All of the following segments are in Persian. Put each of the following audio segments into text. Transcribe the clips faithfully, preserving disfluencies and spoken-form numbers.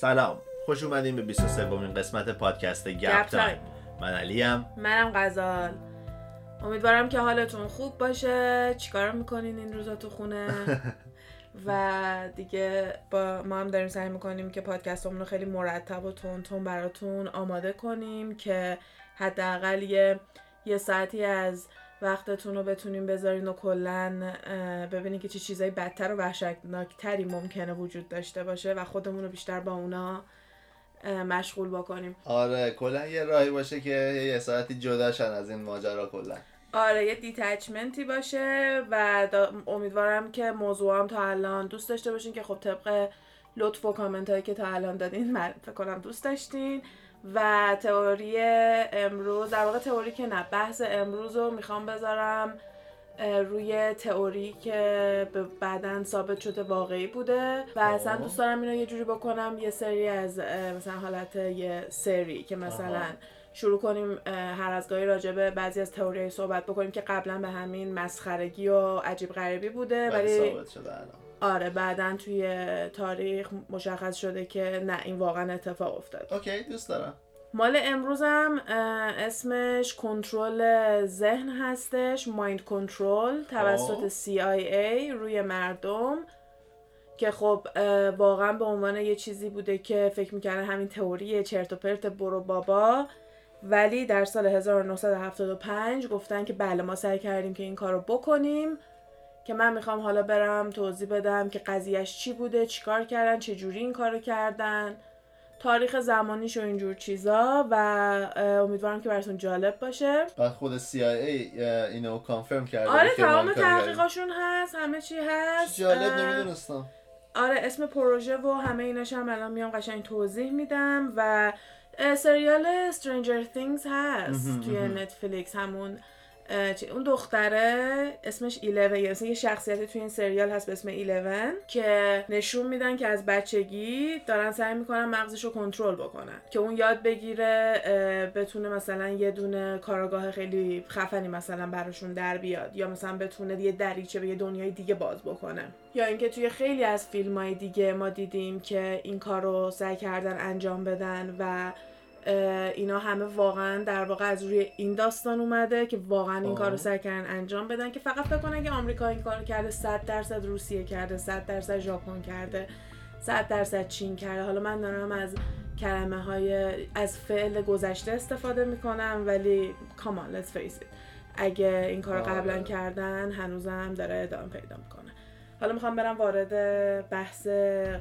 سلام، خوش اومدین به بیست و سومین قسمت پادکست گپ تایم. من علیم. منم غزال. امیدوارم که حالتون خوب باشه. چیکار میکنین این روزا تو خونه؟ و دیگه با ما هم داریم سعی میکنیم که پادکستمون رو خیلی مرتب و تونتون براتون آماده کنیم که حداقل یه یه ساعتی از وقتتون رو بتونیم بذارین و کلن ببینین که چه چیزای بدتر و وحشتناکتری ممکنه وجود داشته باشه و خودمون رو بیشتر با اونا مشغول بکنیم. آره، کلن یه راهی باشه که یه ساعتی جدا شن از این ماجرا کلن. آره، یه دیتچمنتی باشه و امیدوارم که موضوعام تا الان دوست داشته باشین که خب طبق لطف و کامنت هایی که تا الان دادین من فکر کنم دوست داشتین. و تئوری امروز، در واقع تئوری که نه، بحث امروز رو میخوام بذارم روی تئوری که بعداً ثابت شده واقعی بوده و اصلا دوست دارم اینو یه جوری بکنم، یه سری از مثلا حالت یه سری که مثلا شروع کنیم هر از گاهی راجع به بعضی از تئوری‌های صحبت بکنیم که قبلا به همین مسخرگی و عجیب غریبی بوده ولی ثابت شده الان. آره، بعداً توی تاریخ مشخص شده که نه، این واقعا اتفاق افتاد. اوکی، دوست دارم. مال امروزم اسمش کنترل ذهن هستش، مایند کنترل توسط سی آی ای روی مردم، که خب واقعا به عنوان یه چیزی بوده که فکر میکنه همین تئوری چرت و پرت برو بابا، ولی در سال هزار و نهصد و هفتاد و پنج گفتن که بله ما سعی کردیم که این کارو بکنیم، که من میخوام حالا برم توضیح بدم که قضیهش چی بوده، چیکار کردن، چه جوری این کارو کردن، تاریخ زمانیش و اینجور چیزا، و امیدوارم که براتون جالب باشه. بعد خود سی آی ای اینو کانفرم کرده. آره، تمام تحقیقاشون هست، همه چی هست. جالب، نمیدونستم. آره، اسم پروژه و همه ایناش هم الان میام قشنگ توضیح میدم. و سریال Stranger Things هست توی نتفلیکس، همون اون دختره اسمش ایلون، یعنی یه شخصیتی توی این سریال هست به اسم ایلون که نشون میدن که از بچگی دارن سعی میکنن مغزشو کنترل بکنن که اون یاد بگیره بتونه مثلا یه دونه کارگاه خیلی خفنی مثلا براشون در بیاد، یا مثلا بتونه یه دریچه به یه دنیای دیگه باز بکنه، یا اینکه توی خیلی از فیلم‌های دیگه ما دیدیم که این کارو سعی کردن انجام بدن. و اینا همه واقعا در واقع از روی این داستان اومده که واقعا این کارو سعی کردن انجام بدن، که فقط فکر کنن که آمریکا این کارو کرده، صد درصد روسیه کرده، صد درصد ژاپن کرده، صد درصد چین کرده. حالا من دارم از کلمه های از فعل گذشته استفاده میکنم ولی come on let's face it، اگه این کارو قبلا کردن هنوزم داره ادامه پیدا میکنه. حالا میخوام برم وارد بحث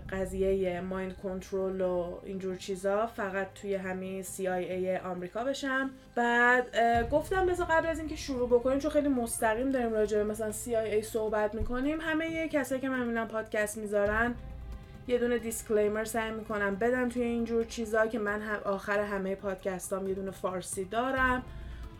قضیه مایند کنترل و اینجور چیزا فقط توی همین سی آی ای آمریکا بشم. بعد گفتم بذار قبل از اینکه شروع بکنیم، چون خیلی مستقیم داریم راجع به مثلا سی آی ای صحبت میکنیم، همه یه کسایی که من میبینم پادکست میذارن یه دونه دیسکلیمر سعی میکنم بدم توی اینجور چیزا، که من هم آخر همه پادکستام یه دونه فارسی دارم.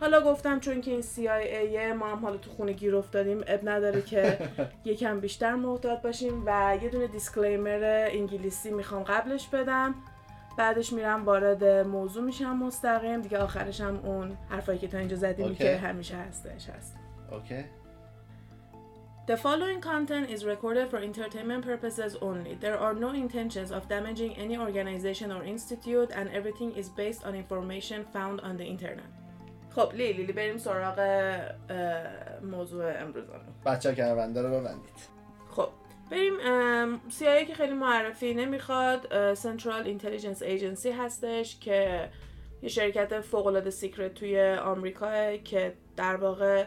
حالا گفتم چون که این سی آی ای ما هم حالا تو خونه گیر افتادیم، اب نداره که یکم بیشتر محتاط باشیم و یه دونه دیسکلیمر انگلیسی میخوام قبلش بدم، بعدش میرم وارد موضوع میشم مستقیم دیگه، آخرش هم اون حرفایی که تا اینجا زدیم okay. که همیشه هستش هست. اوکی. okay. The following content is recorded for entertainment purposes only. There are no intentions of damaging any organization or institute and everything is based on information found on the internet. خب لیلی لیلی بریم سراغ موضوع امروزانه. بچه کنونده رو ببندید. خب بریم. سی آی ای که خیلی معرفی نمیخواد، سنترال اینتلیجنس ایجنسی هستش که یه شرکت فوق‌العاده سیکرت توی آمریکا، که در واقع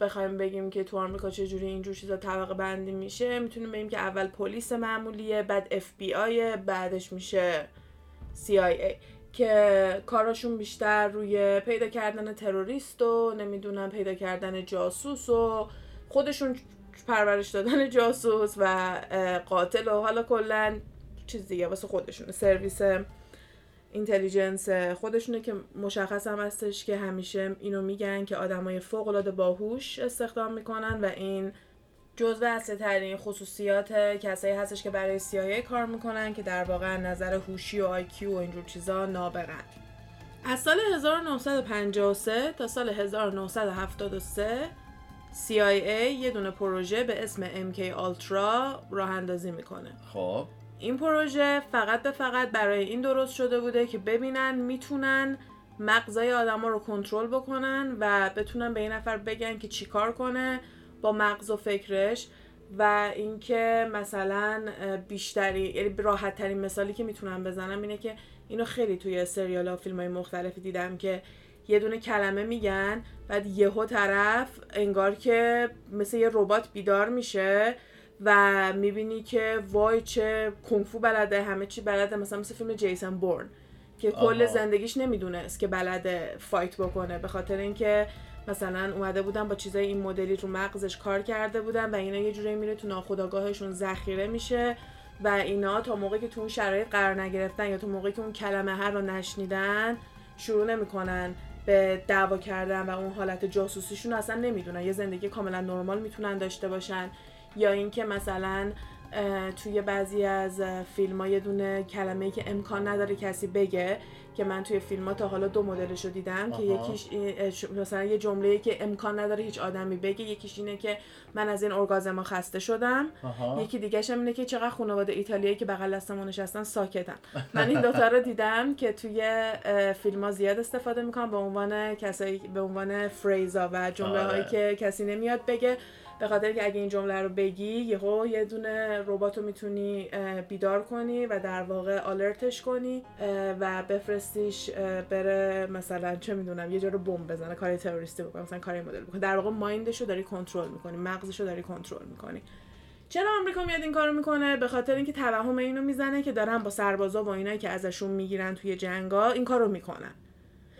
بخوایم بگیم که تو آمریکا چجوری اینجور چیزا طبقه بندی میشه، میتونیم بگیم که اول پلیس معمولیه، بعد اف بی آی، بعدش میشه سی آی ای، که کاراشون بیشتر روی پیدا کردن تروریست و نمیدونم پیدا کردن جاسوس و خودشون پرورش دادن جاسوس و قاتل و حالا کلن چیز دیگه واسه خودشونه، سرویس اینتلیجنس خودشونه، که مشخص هم هستش که همیشه اینو میگن که آدمای فوق‌العاده باهوش استخدام میکنن و این جزو اصلی ترین خصوصیات کسایی هستش که برای سی آی ای کار میکنن، که در واقع نظر هوشی و آی کیو و اینجور چیزا نابغه‌اند. از سال هزار و نهصد و پنجاه و سه تا سال هزار و نهصد و هفتاد و سه سی آی ای یه دونه پروژه به اسم ام کی Ultra راه اندازی میکنه. خب این پروژه فقط به فقط برای این درست شده بوده که ببینن میتونن مغزای آدم ها رو کنترل بکنن و بتونن به این نفر بگن که چی کار کنه با مغز و فکرش، و اینکه مثلا بیشتری، یعنی راحت ترین مثالی که میتونم بزنم اینه که اینو خیلی توی سریال ها و فیلم های مختلفی دیدم که یه دونه کلمه میگن بعد یهو طرف انگار که مثل یه ربات بیدار میشه و میبینی که وای چه کنگفو بلده، همه چی بلده، مثلا مثل فیلم جیسن بورن که آها. کل زندگیش نمیدونست که بلده فایت بکنه، به خاطر اینکه مثلا اومده بودن با چیزای این مدلی رو مغزش کار کرده بودن و اینا یه جوری میره تو ناخودآگاهشون ذخیره میشه و اینا تا موقعی که تو اون شرایط قرار نگرفتن یا تو موقعی که اون کلمه هر رو نشنیدن شروع نمیکنن به دعوا کردن و اون حالت جاسوسیشون اصلا نمیدونن، یه زندگی کاملا نرمال میتونن داشته باشن. یا اینکه مثلا توی بعضی از فیلم‌ها یه دونه کلمه‌ای که امکان نداره کسی بگه، که من توی فیلم‌ها تا حالا دو مدلش رو دیدم آها. که یکیش مثلا یه جمله‌ای که امکان نداره هیچ آدمی بگه، یکیش اینه که من از این ارگازما خسته شدم آها. یکی دیگه‌ش هم اینه که چقدر خانواده ایتالیایی که بغل دستمون نشستن ساکتن. من این دو تا رو دیدم که توی فیلم‌ها زیاد استفاده می‌کنم به عنوان کسایی، به عنوان فریزا و جمله‌هایی که کسی نمیاد بگه، به خاطر که اگه این جمله رو بگی یهو یه دونه ربات رو میتونی بیدار کنی و در واقع آلرتش کنی و بفرستیش بره مثلا چه میدونم یه جا رو بمب بزنه، کار تروریستی بکنه، مثلا کار این مدل بکنه. در واقع مایندش رو داری کنترل میکنی، مغزش رو داری کنترل میکنی. چرا آمریکا میاد این کارو میکنه؟ به خاطر اینکه توهم اینو میزنه که دارن با سربازا و اینایی که ازشون میگیرن توی جنگا این کارو میکنن.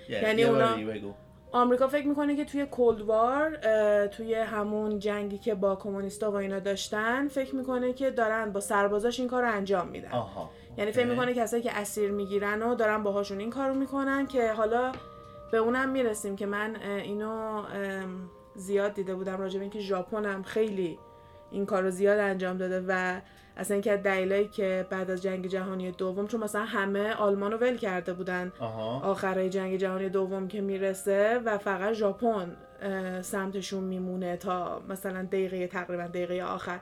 yeah, یعنی yeah, اونا آمریکا فکر میکنه که توی کولد وار، توی همون جنگی که با کمونیستا و اینا داشتن، فکر میکنه که دارن با سربازاش این کارو انجام میدن. آها. یعنی فکر میکنه کسایی که اسیر میگیرن و دارن باهاشون این کارو میکنن، که حالا به اونم میرسیم که من اینو زیاد دیده بودم راجع به اینکه ژاپن هم خیلی این کارو زیاد انجام داده و اصلا اینکه دلایلی که بعد از جنگ جهانی دوم، چون مثلا همه آلمانو ول کرده بودن آخرای جنگ جهانی دوم که میرسه و فقط ژاپن سمتشون میمونه تا مثلا دقیقه تقریبا دقیقه آخر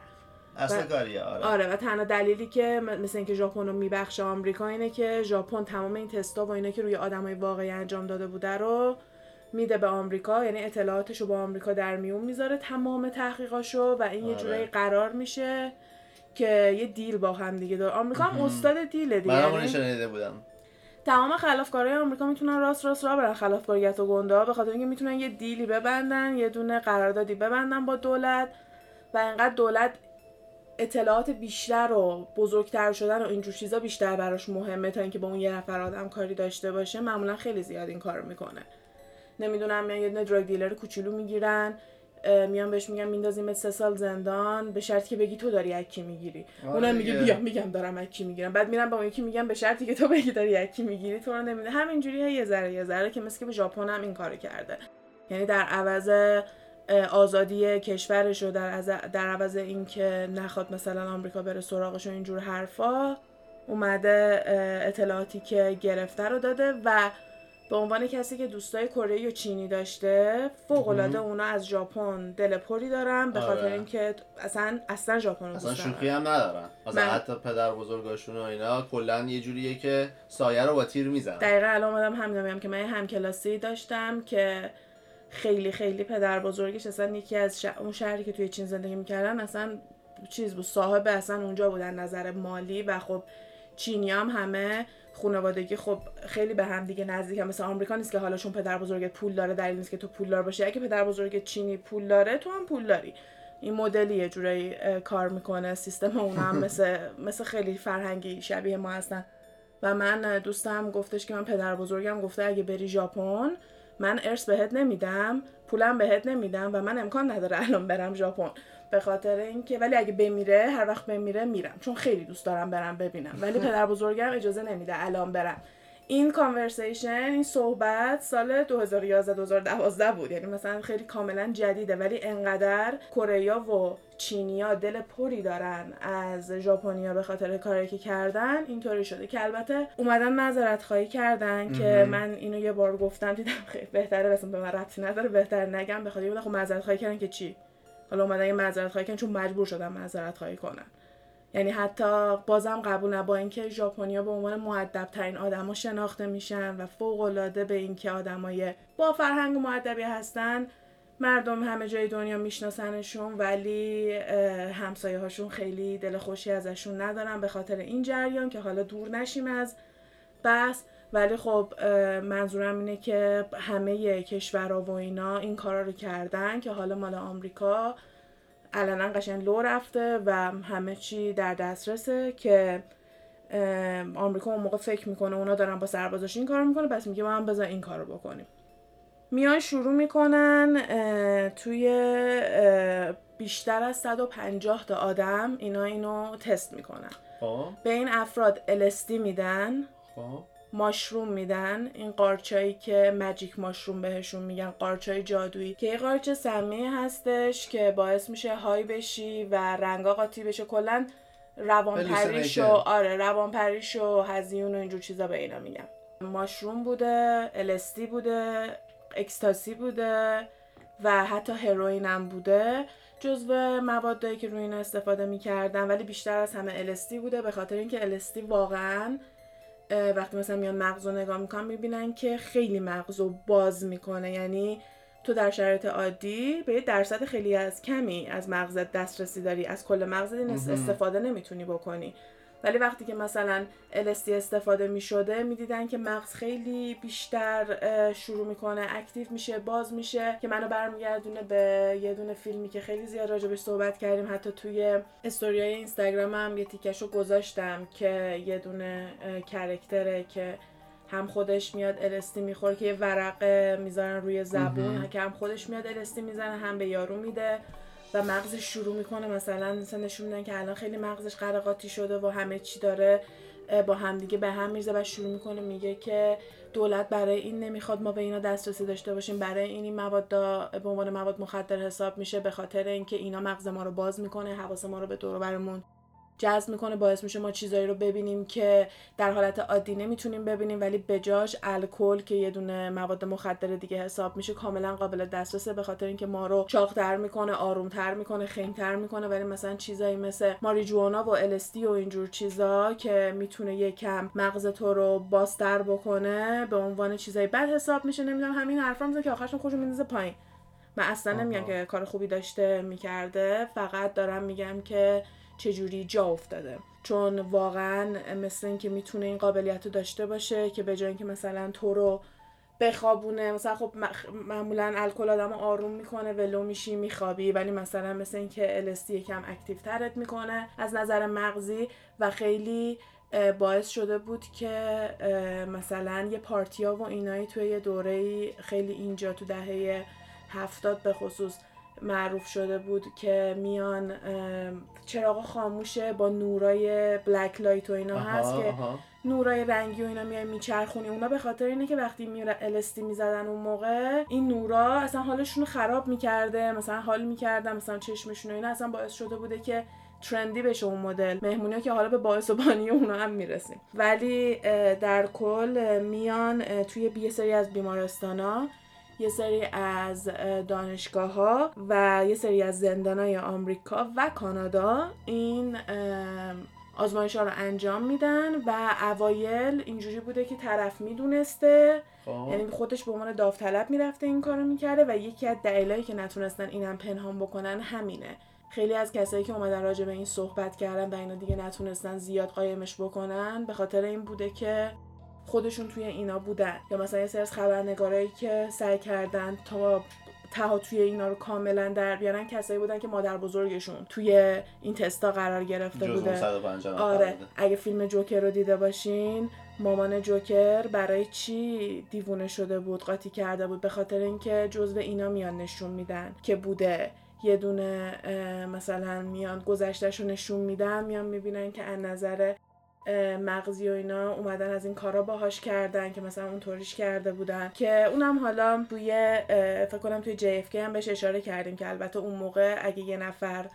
اصلا کاریه. آره آره و تنها دلیلی که مثلا اینکه ژاپنو میبخشه آمریکا اینه که ژاپن تمام این تستا و اینا که روی آدمای واقعی انجام داده بوده رو میده به آمریکا، یعنی اطلاعاتشو با آمریکا در میون میذاره تمام تحقیقاشو و این آره. یه جوری قرار میشه که یه دیل با هم دیگه داره. آمریکا هم استاد دیله دیگه. من همونش شنیده بودم. تمام خلافکارای آمریکا میتونن راست راست راه برن، خلافکاریت و گنده، به خاطر اینکه میتونن یه دیلی ببندن، یه دونه قراردادی ببندن با دولت و اینقدر دولت اطلاعات بیشتر و بزرگتر شدن و این جور چیزا بیشتر براش مهمه تا اینکه با اون یه نفر آدم کاری داشته باشه. معمولا خیلی زیاد این کارو میکنه. نمیدونم یه دونه دراگ دیلر کوچولو میگیرن، میام بهش میگم میندازیم سه سال زندان به شرطی که بگی تو داری از کی میگیری. اونم میگه بیا میگم دارم از کی میگیرم، بعد میرم با اون یکی میگم به شرطی که تو بگی داری از کی میگیری تو رو نمیده. همینجوریه یه ذره یه ذره، که مثل که به ژاپن هم این کارو کرده، یعنی در عوض آزادی کشورش و در عوض در عوض اینکه نخواد مثلا آمریکا بره سراغش و اینجور حرفا، اومده اطلاعاتی که گرفته رو داده. و به عنوان کسی که دوستای کره و چینی داشته، فوق‌العاده اونا از ژاپن دلپوری دارن، به خاطر اینکه اصلا اصلا ژاپن رو اصلا شوخی هم ندارن. مثلا حتی پدر بزرگاشون و اینا کلا یه جوریه که سایه رو با تیر میزنن. دقیقاً الان اومدم همین میگم که من همکلاسی داشتم که خیلی خیلی پدر بزرگش اصلا یکی از ش... اون شهری که توی چین زندگی می‌کردن اصلا چیز بود، صاحب اصلا اونجا بودن نظر مالی. و خب چینیام هم همه خانوادگی خب خیلی به هم دیگه نزدیکن، مثلا آمریکا نیست که حالاشون پدر بزرگت پول داره دلیل نیست که تو پولدار باشی. اگه پدر بزرگت چینی پول داره تو هم پول داری. این مدلی یه جورایی کار میکنه سیستم. اونا هم مثل مثل خیلی فرهنگی شبیه ما هستن. و من دوستم گفتش که من پدر بزرگم گفته اگه بری ژاپن من ارث بهت نمیدم، پولم بهت نمیدم و من امکان نداره الان برم ژاپن، به خاطر اینکه ولی اگه بمیره هر وقت بمیره میرم چون خیلی دوست دارم برم ببینم، ولی پدر بزرگم اجازه نمیده الان برم. این کانورسیشن، این صحبت سال دو هزار و یازده دو هزار و دوازده بود، یعنی مثلا خیلی کاملا جدیده، ولی انقدر کوریا و چینیا دل پوری دارن از ژاپنیا به خاطر کاری که کردن اینطوری شده که البته اومدن معذرت خواهی کردن که من اینو یه بار گفتم دیدم خیلی بهتره اصلا به من ربطی نداره بهتر نگم، به خاطر اینکه خب معذرت خواهی کردن که چی، حالا اومدن یه معذرت خواهی کردن چون مجبور شدن معذرت خواهی کنن. یعنی حتی بازم قبول نه، با اینکه ژاپنیا به عنوان مؤدب‌ترین آدم‌ها شناخته میشن و فوق‌العاده به اینکه آدمای با فرهنگ و مؤدبی هستن، مردم همه جای دنیا میشناسنشون، ولی همسایه‌هاشون خیلی دل خوشی ازشون ندارن به خاطر این جریان که حالا دور نشیم از بس. ولی خب منظورم اینه که همه کشورها و اینا این کارا رو کردن که حالا مال آمریکا علنا قشنگ لو رفته و همه چی در دسترسه که آمریکا اون موقع فکر میکنه اونا دارن با سربازاش این کارو میکنه، پس میگه ما هم بذار این کارو بکنیم. میان شروع میکنن توی بیشتر از صد و پنجاه تا آدم اینا اینو تست میکنن. آه. به این افراد ال اس دی میدن، آه. ماشروم میدن، این قارچایی که ماجیک ماشروم بهشون میگن، قارچای جادویی که این قارچ سمی هستش که باعث میشه های بشی و رنگا قاطی بشه، کلا روانپریش و آره روانپریش و هزیون و اینجور چیزا به اینا میگن. ماشروم بوده، ال اس دی بوده، اکستاسی بوده و حتی هروئین هم بوده جزو موادی که روی اینا استفاده میکردن، ولی بیشتر از همه ال اس دی بوده به خاطر اینکه ال اس دی واقعاً وقتی مثلا میان مغزو نگاه میکنن میبینن که خیلی مغزو باز میکنه، یعنی تو در شرایط عادی به درصد خیلی از کمی از مغزت دسترسی داری، از کل مغزت این استفاده نمیتونی بکنی، ولی وقتی که مثلا ال اس دی استفاده میشده میدیدن که مغز خیلی بیشتر شروع میکنه اکتیو میشه، باز میشه، که منو برمیگردونه به یه دونه فیلمی که خیلی زیاد راجبش صحبت کردیم، حتی توی استوریای اینستاگرامم یه تیکشو گذاشتم که یه دونه کرکتره که هم خودش میاد ال اس دی میخوره که یه ورقه میذارن روی زبون که هم خودش میاد ال اس دی میزنه هم به یارو میده و مغزش شروع میکنه مثلا مثلا نشون میدن که الان خیلی مغزش قرقاتی شده و همه چی داره با همدیگه به هم میرزه و شروع میکنه میگه که دولت برای این نمیخواد ما به اینا دسترسی داشته باشیم، برای این این مواد به عنوان مواد مخدر حساب میشه به خاطر اینکه اینا مغز ما رو باز میکنه، حواس ما رو به دور و برمون جذب میکنه، باعث میشه ما چیزایی رو ببینیم که در حالت عادی نمیتونیم ببینیم، ولی بجاش الکل که یه دونه مواد مخدر دیگه حساب میشه کاملا قابل دسترسه به خاطر اینکه ما رو چاق‌تر میکنه، آروم‌تر میکنه، خنگ‌تر میکنه، ولی مثلا چیزایی مثل ماریجوانا و ال اس دی و اینجور چیزا که میتونه یکم مغز تو رو بازتر بکنه به عنوان چیزای بد حساب میشه. نمیدونم همین حرفا رو که آخرشون خودشون میندازه پایین. من اصلا نمیگم که کار خوبی داشته میکرده، فقط دارم میگم که چجوری جا افتاده، چون واقعا مثل این که میتونه این قابلیت رو داشته باشه که به جای اینکه مثلا تو رو بخوابونه، مثلا خب معمولا الکل آدم آروم میکنه ولو میشی میخوابی، ولی مثلا مثل این که ال اس دی یکم اکتیو ترت میکنه از نظر مغزی و خیلی باعث شده بود که مثلا یه پارتیا و اینایی توی یه دوره‌ای خیلی اینجا تو دهه هفتاد به خصوص معروف شده بود که میان چراغ خاموشه با نورای بلک لایت و اینا هست که نورای رنگی و اینا میای میچرخونی، اونا به خاطر اینه که وقتی میره ال اس دی میزدن اون موقع این نورا اصلا حالشون رو خراب میکرده، مثلا حال میکردن مثلا چشمشون و اینا، اصلا باعث شده بوده که ترندی بشه اون مدل مهمونیه که حالا به باعث و بانی اونا هم میرسیم. ولی در کل میان توی یه سری از بیمارستانا، یه سری از دانشگاه‌ها و یه سری از زندان‌های آمریکا و کانادا این آزمایش‌ها رو انجام میدن و اوایل اینجوری بوده که طرف میدونسته، یعنی خودش به عنوان داوطلب میرفته این کارو میکرده و یکی از دلایلی که نتونستن اینم پنهان بکنن همینه. خیلی از کسایی که اومدن راجع به این صحبت کردن و اینا دیگه نتونستن زیاد قایمش بکنن به خاطر این بوده که خودشون توی اینا بودن، یا مثلا یه سری از خبرنگارایی که سعی کردن تا ته توی اینا رو کاملا در بیارن کسایی بودن که مادر بزرگشون توی این تستا قرار گرفته بوده. آره اگه فیلم جوکر رو دیده باشین، مامان جوکر برای چی دیوونه شده بود، قاطی کرده بود؟ به خاطر اینکه جزو اینا میان نشون میدن که بوده، یه دونه مثلا میان گذشته‌شو نشون میدن، میان میبینن که از نظر مغزی و اینا اومدن از این کارا باهاش کردن که مثلا اونطوریش کرده بودن، که اونم حالا توی فکر کنم توی جی اف کی هم بهش اشاره کردیم که البته اون موقع اگه یه نفر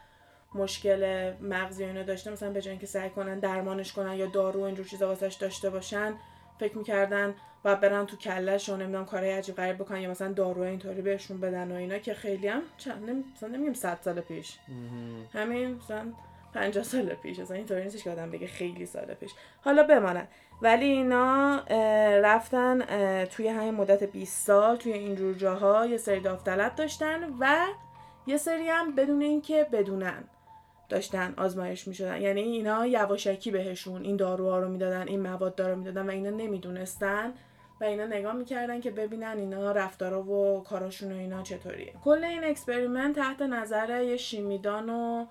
مشکل مغزی و اینا داشته، مثلا به جای اینکه سعی کنن درمانش کنن یا دارو اینجور چیزا واسش داشته باشن، فکر می‌کردن بعد برن تو کلهش و نمیدونم کارهای عجیب غریب بکنن یا مثلا دارو اینطوری بهشون بدن و اینا، که خیلی هم مثلا نمیگم صد سال پیش همین مثلا پنجاه سال پیش، اصلا اینطوری نیستش که آدم بگه خیلی سال پیش، حالا بماند. ولی اینا رفتن توی همین مدت بیست سال توی اینجور جاها یه سری داوطلب داشتن و یه سری هم بدون اینکه بدونن داشتن آزمایش می‌شدن. یعنی اینا یواشکی بهشون این داروها رو میدادن، این مواد رو میدادن و اینا نمیدونستن و اینا نگاه میکردن که ببینن اینا رفتارا و کاراشون و اینا چطوریه. کل این اکسپریمنت تحت نظر یه شیمیدان و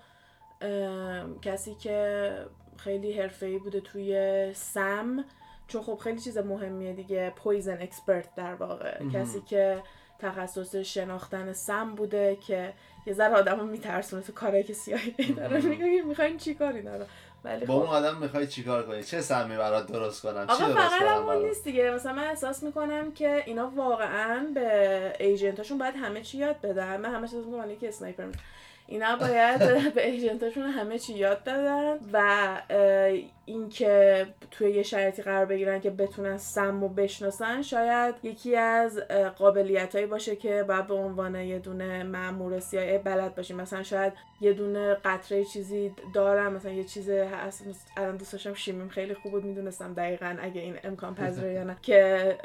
کسی که خیلی حرفه‌ای بوده توی سم، چون خب خیلی چیز مهمیه دیگه، پویزن اکسپرت در واقع مهم. کسی که تخصص شناختن سم بوده که یه ذره آدمو میترسونه تو کارایی که سی آی ای داره، میگه میخواین چیکار اینا رو، ولی با خب... اون آدم میخوای چیکار کنی؟ چه سمی برات درست کنم؟ چی درست کنم؟ آقا فقط همون نیست دیگه. مثلا من احساس میکنم که اینا واقعا به ایجنتاشون باید همه چی یاد بدن. من همش احساس میکنم که اسنایپر میشه. اینا باید به ایجنتاشون همه چی یاد بدن و اینکه توی یه شرایطی قرار بگیرن که بتونن سمو بشناسن شاید یکی از قابلیتایی باشه که باید به عنوان یه دونه مأمور سی آی ای بلد باشیم. مثلا شاید یه دونه قطره چیزی دارم، مثلا یه چیز هست، الان دوست داشتم شیمیم خیلی خوب بود، میدونستم دقیقاً اگه این امکان پذیره یا نه که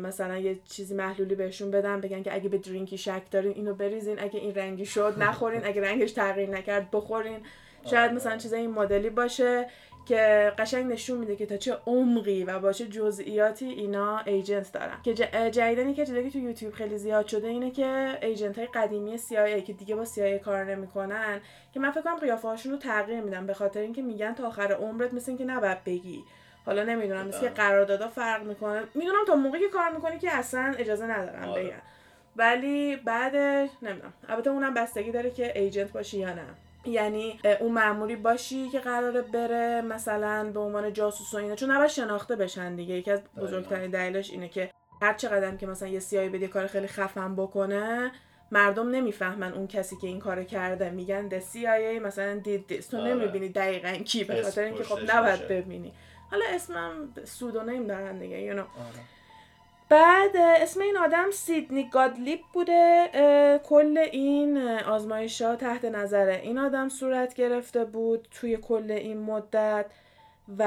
مثلا یه چیزی محلولی بهشون بدم بگن که اگه به درینکی شک دارین اینو بریزین، اگه این رنگی شد نخورین، اگه رنگش تغییر نکرد بخورین. شاید مثلا چیز این مدلی باشه که قشنگ نشون میده که تا چه عمقی و با چه جزئیاتی اینا ایجنت دارن. که جدیدنی که جدیدی که تو یوتیوب خیلی زیاد شده اینه که ایجنت های قدیمی سی آی ای که دیگه با سی آی ای کار نمیکنن، که من فکر کنم قیافه هاشون رو تغییر میدن به خاطر اینکه میگن تا آخر عمرت مثل اینکه نباید بگی، حالا نمیدونم مثل که قراردادها فرق میکنه، میدونم تا موقعی که کار میکنی که اصلا اجازه ندارن بگن، ولی بعدش نمیدونم. البته اونم بستگی داره که ایجنت باشی یا نه، یعنی اون مأموری باشی که قراره بره مثلا به عنوان جاسوس و اینا، چون نباید شناخته بشن دیگه. یکی از بزرگترین دلیلش اینه که هر چقدر که مثلا یه سیایی بده کار خیلی خفن بکنه، مردم نمیفهمن اون کسی که این کارو کرده، میگن the سی آی ای مثلا did this، تو نمیبینی دقیقاً کی، به خاطر اینکه خب نباید ببینی. حالا اسمم سودونیم دارن دیگه you know. بعد اسم این آدم سیدنی گادلیب بوده. کل این آزمایش‌ها تحت نظر این آدم صورت گرفته بود توی کل این مدت و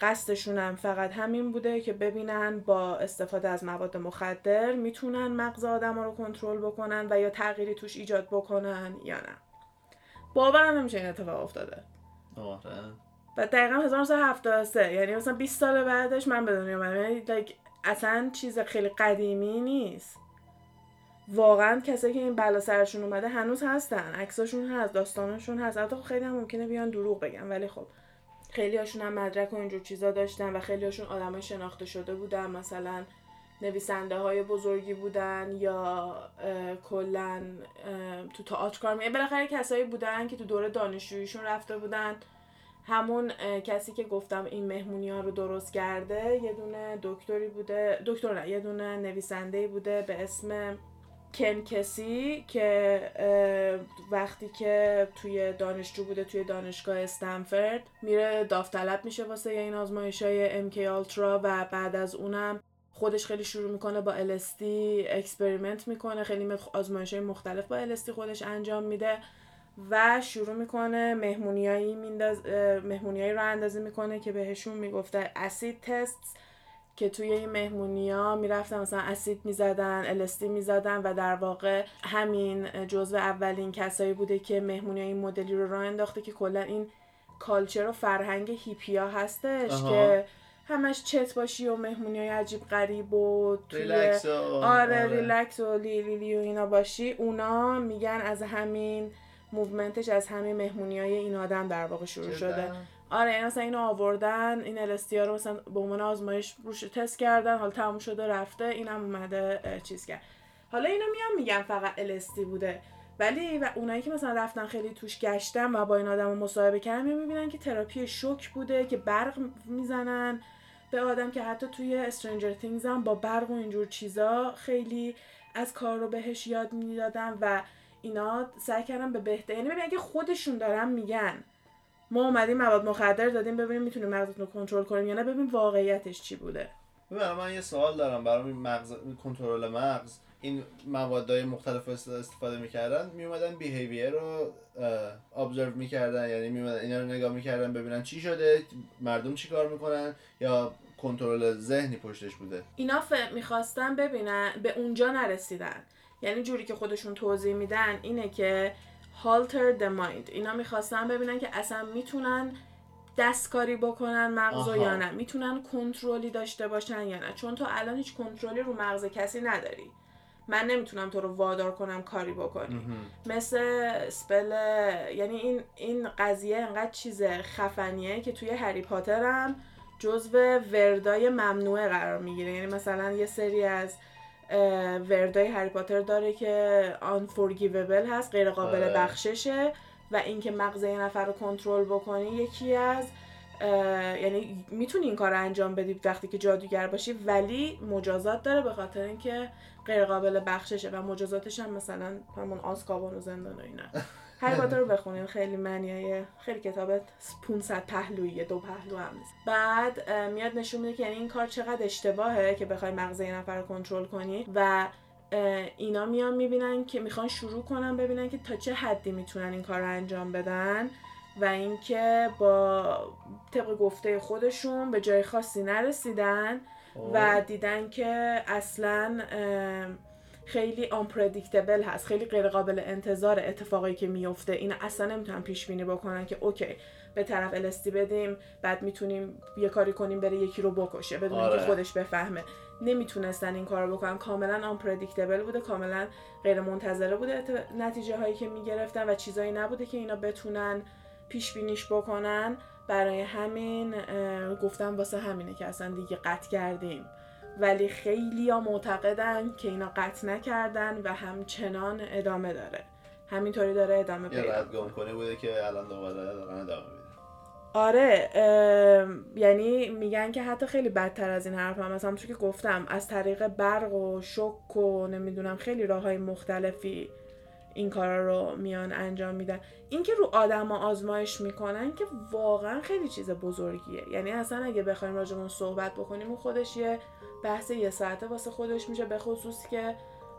قصدشون هم فقط همین بوده که ببینن با استفاده از مواد مخدر میتونن مغز آدم‌ها رو کنترل بکنن و یا تغییری توش ایجاد بکنن یا نه. باورم نمیشه این اتفاق افتاده. آره. و دقیقاً هزار و نهصد و هفتاد و سه، یعنی مثلا بیست سال بعدش من به دنیا اومدم. اصلا چیز خیلی قدیمی نیست. واقعا کسایی که این بلا سرشون اومده هنوز هستن، عکساشون هست، داستانشون هست. البته خب خیلی هم ممکنه بیان دروغ بگن، ولی خب خیلی هاشون هم مدرک و اینجور چیزا داشتن و خیلی هاشون آدمای شناخته شده بودن، مثلا نویسنده های بزرگی بودن یا کلا تو تئاتر کار می‌کردن. بالاخره کسایی بودن که تو دوره دانشجوییشون رفته بودن. همون کسی که گفتم این مهمونی‌ها رو درست کرده یه دونه دکتری بوده، دکتر نه یه دونه نویسنده‌ای بوده به اسم کن کسی که وقتی که توی دانشجو بوده توی دانشگاه استنفورد میره داوطلب میشه واسه این آزمایش‌های ام کی اولترا و بعد از اونم خودش خیلی شروع میکنه با ال اس دی اکسپریمنت میکنه، خیلی آزمایش‌های مختلف با ال اس دی خودش انجام میده و شروع میکنه مهمونیایی مینداز مهمونیایی رو اندازه میکنه که بهشون میگفته اسید تست، که توی این مهمونیا میرفتن مثلا اسید میزدن، الستی میزدن و در واقع همین جزو اولین کسایی بوده که مهمونیای مدلی رو راه انداخته که کلا این کالچر و فرهنگ هیپیا هستش آها. که همش چت باشی و مهمونیای عجیب غریب و توی ریلکس و آره ریلکس و لیلی لی و اینا باشی. اونا میگن از همین موومنتش، از همه مهمونیای این آدم در واقع شروع شده. آره این اصلا اینو آوردن، این الستی ها رو مثلا به عنوان آزمایش روش تست کردن، حالا تموم شده رفته، اینم اومده چیز کرد. حالا اینو میام میگم فقط الستی بوده، ولی و اونایی که مثلا رفتن خیلی توش گشتن و با این آدمو مصاحبه کردن میبینن که تراپی شوک بوده که برق میزنن به آدم، که حتی توی استرنجر تینگز هم با برق و اینجور چیزا خیلی از کار رو بهش یاد میدادن و اینا سعی کردن به بهتر، یعنی ببین اگه خودشون دارن میگن ما اومدیم مواد مخدر دادیم ببینیم میتونیم مغزتون رو کنترل کنیم یا نه، ببین واقعیتش چی بوده. ببین من یه سوال دارم برای مغز، کنترل مغز. این موادهای مختلف استفاده میکردن، میومدن بیهیویر رو ابزرو میکردن، یعنی میومدن اینا رو نگاه میکردن ببینن چی شده، مردم چی کار میکنن، یا کنترل ذهنی پشتش بوده. اینا میخواستن ببینن، به اونجا نرسیدن. یعنی جوری که خودشون توضیح میدن اینه که halter the mind، اینا میخواستن ببینن که اصلا میتونن دستکاری بکنن مغزو یا نه، میتونن کنترلی داشته باشن یا نه، چون تو الان هیچ کنترلی رو مغز کسی نداری. من نمیتونم تو رو وادار کنم کاری بکنی. مثل اسپل، یعنی این این قضیه انقدر چیز خفنیه که توی هری پاتر هم جزو وردای ممنوعه قرار میگیره. یعنی مثلا یه سری از وردای هری پاتر داره که unforgivable هست، غیر قابل آه. بخششه، و اینکه مغز یه نفر رو کنترل بکنی یکی از، یعنی میتونی این کار رو انجام بدی وقتی که جادوگر باشی، ولی مجازات داره به خاطر اینکه غیر قابل بخششه، و مجازاتش هم مثلا همون آزکابان و زندان و اینا. هری پاتر رو بخونین، خیلی معنیه، خیلی کتابت پانصد پهلویه، دو پهلو هم نیست. بعد میاد نشون میده که یعنی این کار چقدر اشتباهه که بخوای مغز یه نفر رو کنترل کنی، و اینا میان میبینن که میخوان شروع کنن ببینن که تا چه حدی میتونن این کار رو انجام بدن، و اینکه با طبق گفته خودشون به جای خاصی نرسیدن و دیدن که اصلا خیلی unpredictable هست، خیلی غیر قابل انتظار اتفاقی که میفته. این اصلا نمیتونن پیش بینی بکنن که اوکی به طرف الستی بدیم بعد میتونیم یه کاری کنیم بره یکی رو بکشه بدون آره. که خودش بفهمه. نمیتونستن این کارو بکنن، کاملا unpredictable بوده، کاملا غیر منتظره بوده نتیجه هایی که میگرفتن، و چیزایی نبوده که اینا بتونن پیش بینیش بکنن. برای همین گفتم واسه همینه که اصلا دیگه قطع کردیم، ولی خیلی ها معتقدن که اینا قطع نکردن و همچنان ادامه داره، همینطوری داره ادامه پیدا می‌کنه. یه ردگم کنه بوده که الان دوباره دارن ادامه میدن. آره، یعنی میگن که حتی خیلی بدتر از این حرف هم، مثلا چون که گفتم از طریق برق و شوک و نمیدونم خیلی راه‌های مختلفی این کارا رو میان انجام میدن. این که رو آدما آزمایش میکنن که واقعا خیلی چیز بزرگیه، یعنی اصلا اگه بخوایم راجعمون صحبت بکنیم و خودش یه بحث یه ساعته واسه خودش میشه، به خصوص که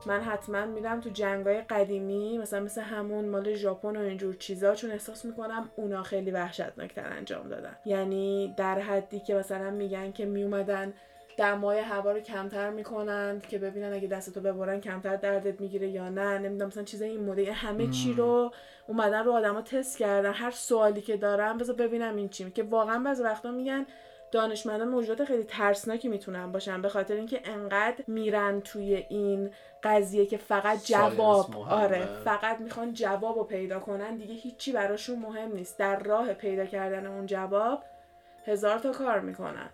من حتما میرم تو جنگای قدیمی مثلا مثل همون مال ژاپن و اینجور چیزا، چون احساس میکنم اونا خیلی وحشتناکتر انجام دادن. یعنی در حدی که مثلا میگن که میومدن دمای هوا رو کمتر میکنن که ببینن اگه دستتو ببرن کمتر دردت میگیره یا نه، نمیدونم مثلا چیزای این مدل. همه مم. چی رو اومدن رو آدما تست کردن، هر سوالی که دارن بذار ببینم این چی، که واقعا بعضی وقتا میگن دانشمندان موجودات خیلی ترسناکی میتونن باشن، به خاطر اینکه انقدر میرن توی این قضیه که فقط جواب، آره فقط میخوان جوابو پیدا کنن، دیگه هیچی براشون مهم نیست. در راه پیدا کردن اون جواب هزار تا کار میکنن.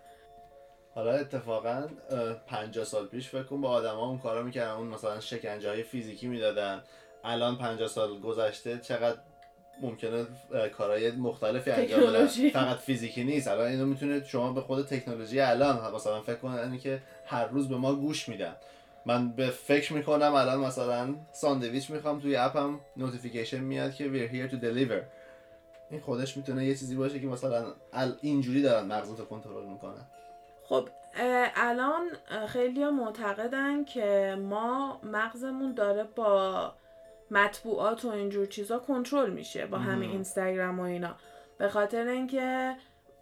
حالا اتفاقا پنجاه سال پیش فکر کنم با آدما اون کارا میکردن، اون مثلا شکنجه های فیزیکی میدادن. الان پنجاه سال گذشته چقدر ممکنه کارهای مختلفی انجام بدن، فقط فیزیکی نیست. الان اینو میتونه شما به خود تکنولوژی الان مثلا فکر کنن که هر روز به ما گوش میدن. من به فکر میکنم الان مثلا ساندویچ میخوام، توی اپم نوتیفیکیشن میاد که we're here to deliver. این خودش میتونه یه چیزی باشه که مثلا اینجوری دارن مغزتو کنترل میکنن. خب الان خیلی ها معتقدن که ما مغزمون داره با مطبوعات و اینجور چیزا کنترل میشه، با همین اینستاگرام و اینا، به خاطر اینکه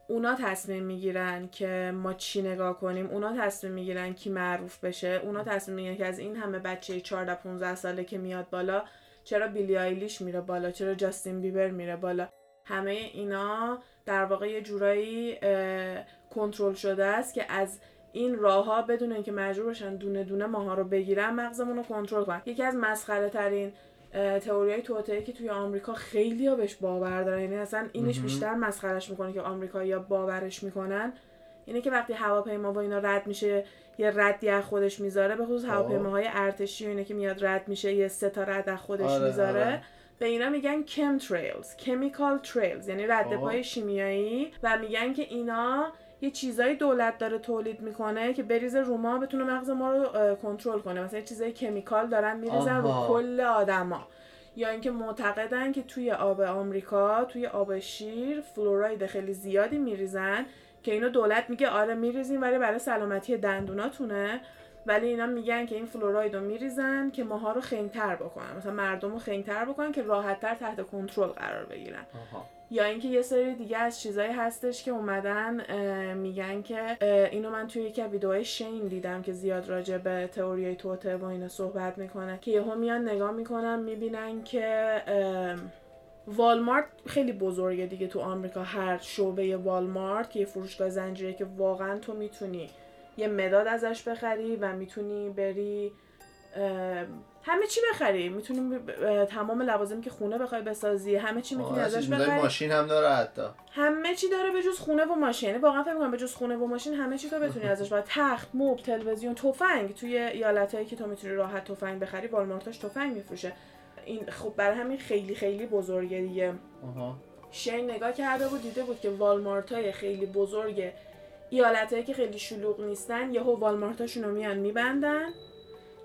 اونا تصمیم میگیرن که ما چی نگاه کنیم، اونا تصمیم میگیرن کی معروف بشه، اونا تصمیم میگیرن که از این همه بچه چهارده پانزده ساله که میاد بالا چرا بیلی آیلیش میره بالا، چرا جاستین بیبر میره بالا. همه اینا در واقع یه جورایی کنترل شده است که از این راهها بدون اینکه مجبور بشن دونه دونه ماها رو بگیرن مغزمون رو کنترل کنن. یکی از مسخره ترین تئوریای توطئه که توی آمریکا خیلی‌ها بهش باور دارن، یعنی اصلا اینش بیشتر مسخرهش میکنه که آمریکایی‌ها باورش میکنن، اینه که وقتی هواپیما با اینا رد میشه یه ردی از خودش میذاره، به خصوص هواپیماهای ارتشی و اینا که میاد رد میشه یه ستاره رد از خودش آره، میذاره آره. به اینا میگن کم تریلز، کیمیکال تریلز، یعنی ردپای شیمیایی، و میگن که اینا یه چیزای دولت داره تولید میکنه که بریزه رو ما بتونه مغز ما رو کنترل کنه. مثلا چیزای کیمیکال دارن میریزن رو کل آدما. یا اینکه معتقدن که توی آب آمریکا، توی آب شیر فلوراید خیلی زیادی میریزن که اینو دولت میگه آره میریزین ولی برای سلامتی دندوناتونه، ولی اینا میگن که این فلوراید رو میریزن که ماها رو خنگ‌تر بکنن، مثلا مردم رو خنگ‌تر بکنن که راحت‌تر تحت کنترل قرار بگیرن. آها. یا اینکه یه سری دیگه از چیزایی هستش که اومدن میگن که اینو من توی یک ویدئوی شین دیدم که زیاد راجع به تئوری توته و اینا صحبت میکنه، که یهو میان نگاه میکنن میبینن که والمارت خیلی بزرگه دیگه تو آمریکا، هر شعبه والمارت که یه فروشگاه زنجیره که واقعا تو میتونی یه مداد ازش بخری و میتونی بری همه چی بخری، میتونی تمام لوازمی که خونه بخوای بسازی، همه چی میتونی ازش بخری. ماشین هم داره، حتی همه چی داره به جز خونه و ماشین. یعنی واقعا فکر می‌کنم به جز خونه و ماشین همه چی تو بتونی ازش بخری. تخت، مبل، تلویزیون، تفنگ. توی ایالتایی که تو میتونی راحت تفنگ بخری، والمارتاش تفنگ میفروشه. این خب برای همین خیلی خیلی بزرگه دیگه. آها. شین نگاه کرده بود دیده بود که والمارتای خیلی بزرگه ایالتایی که خیلی شلوغ نیستن یهو والمارتاشون رو میان میبندن،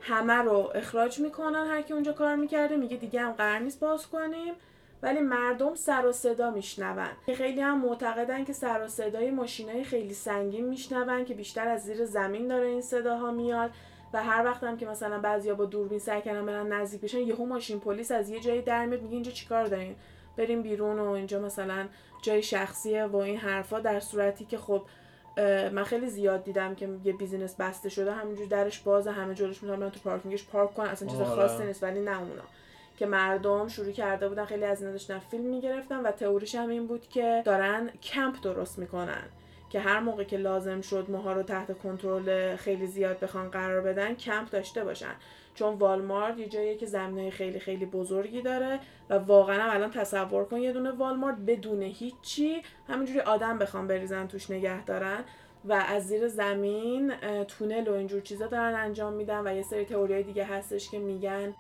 همه رو اخراج میکنن، هر کی اونجا کار میکرده میگه دیگه هم قرار نیست باز کنیم، ولی مردم سر و صدا میشنون. خیلی هم معتقدن که سر و صدای ماشینای خیلی سنگین میشنون که بیشتر از زیر زمین داره این صداها میاد، و هر وقت هم که مثلا بعضیا با دوربین سعی کردن برن نزدیک بشن یهو ماشین پلیس از یه جایی در میاد میگه اینجا چیکار دارین، بریم بیرون و اینجا مثلا جای شخصیه و این حرفا، در صورتی که خب من خیلی زیاد دیدم که یه بیزینس بسته شده همینجور درش بازه، همه جلوش میتونن تو پارکینگش پارک کنن، اصلا چیز خاصی نیست، ولی نه اونا که مردم شروع کرده بودن خیلی از اینا داشتن فیلم میگرفتن و تئوریش هم این بود که دارن کمپ درست میکنن که هر موقع که لازم شد ماها رو تحت کنترل خیلی زیاد بخوان قرار بدن کمپ داشته باشن، چون والمارت یه جاییه که زمینای خیلی خیلی بزرگی داره و واقعا الان تصور کن یه دونه والمارت بدون هیچی همینجوری آدم بخوام بریزن توش نگه دارن، و از زیر زمین تونل و اینجور چیزا دارن انجام میدن. و یه سری تئوریای دیگه هستش که میگن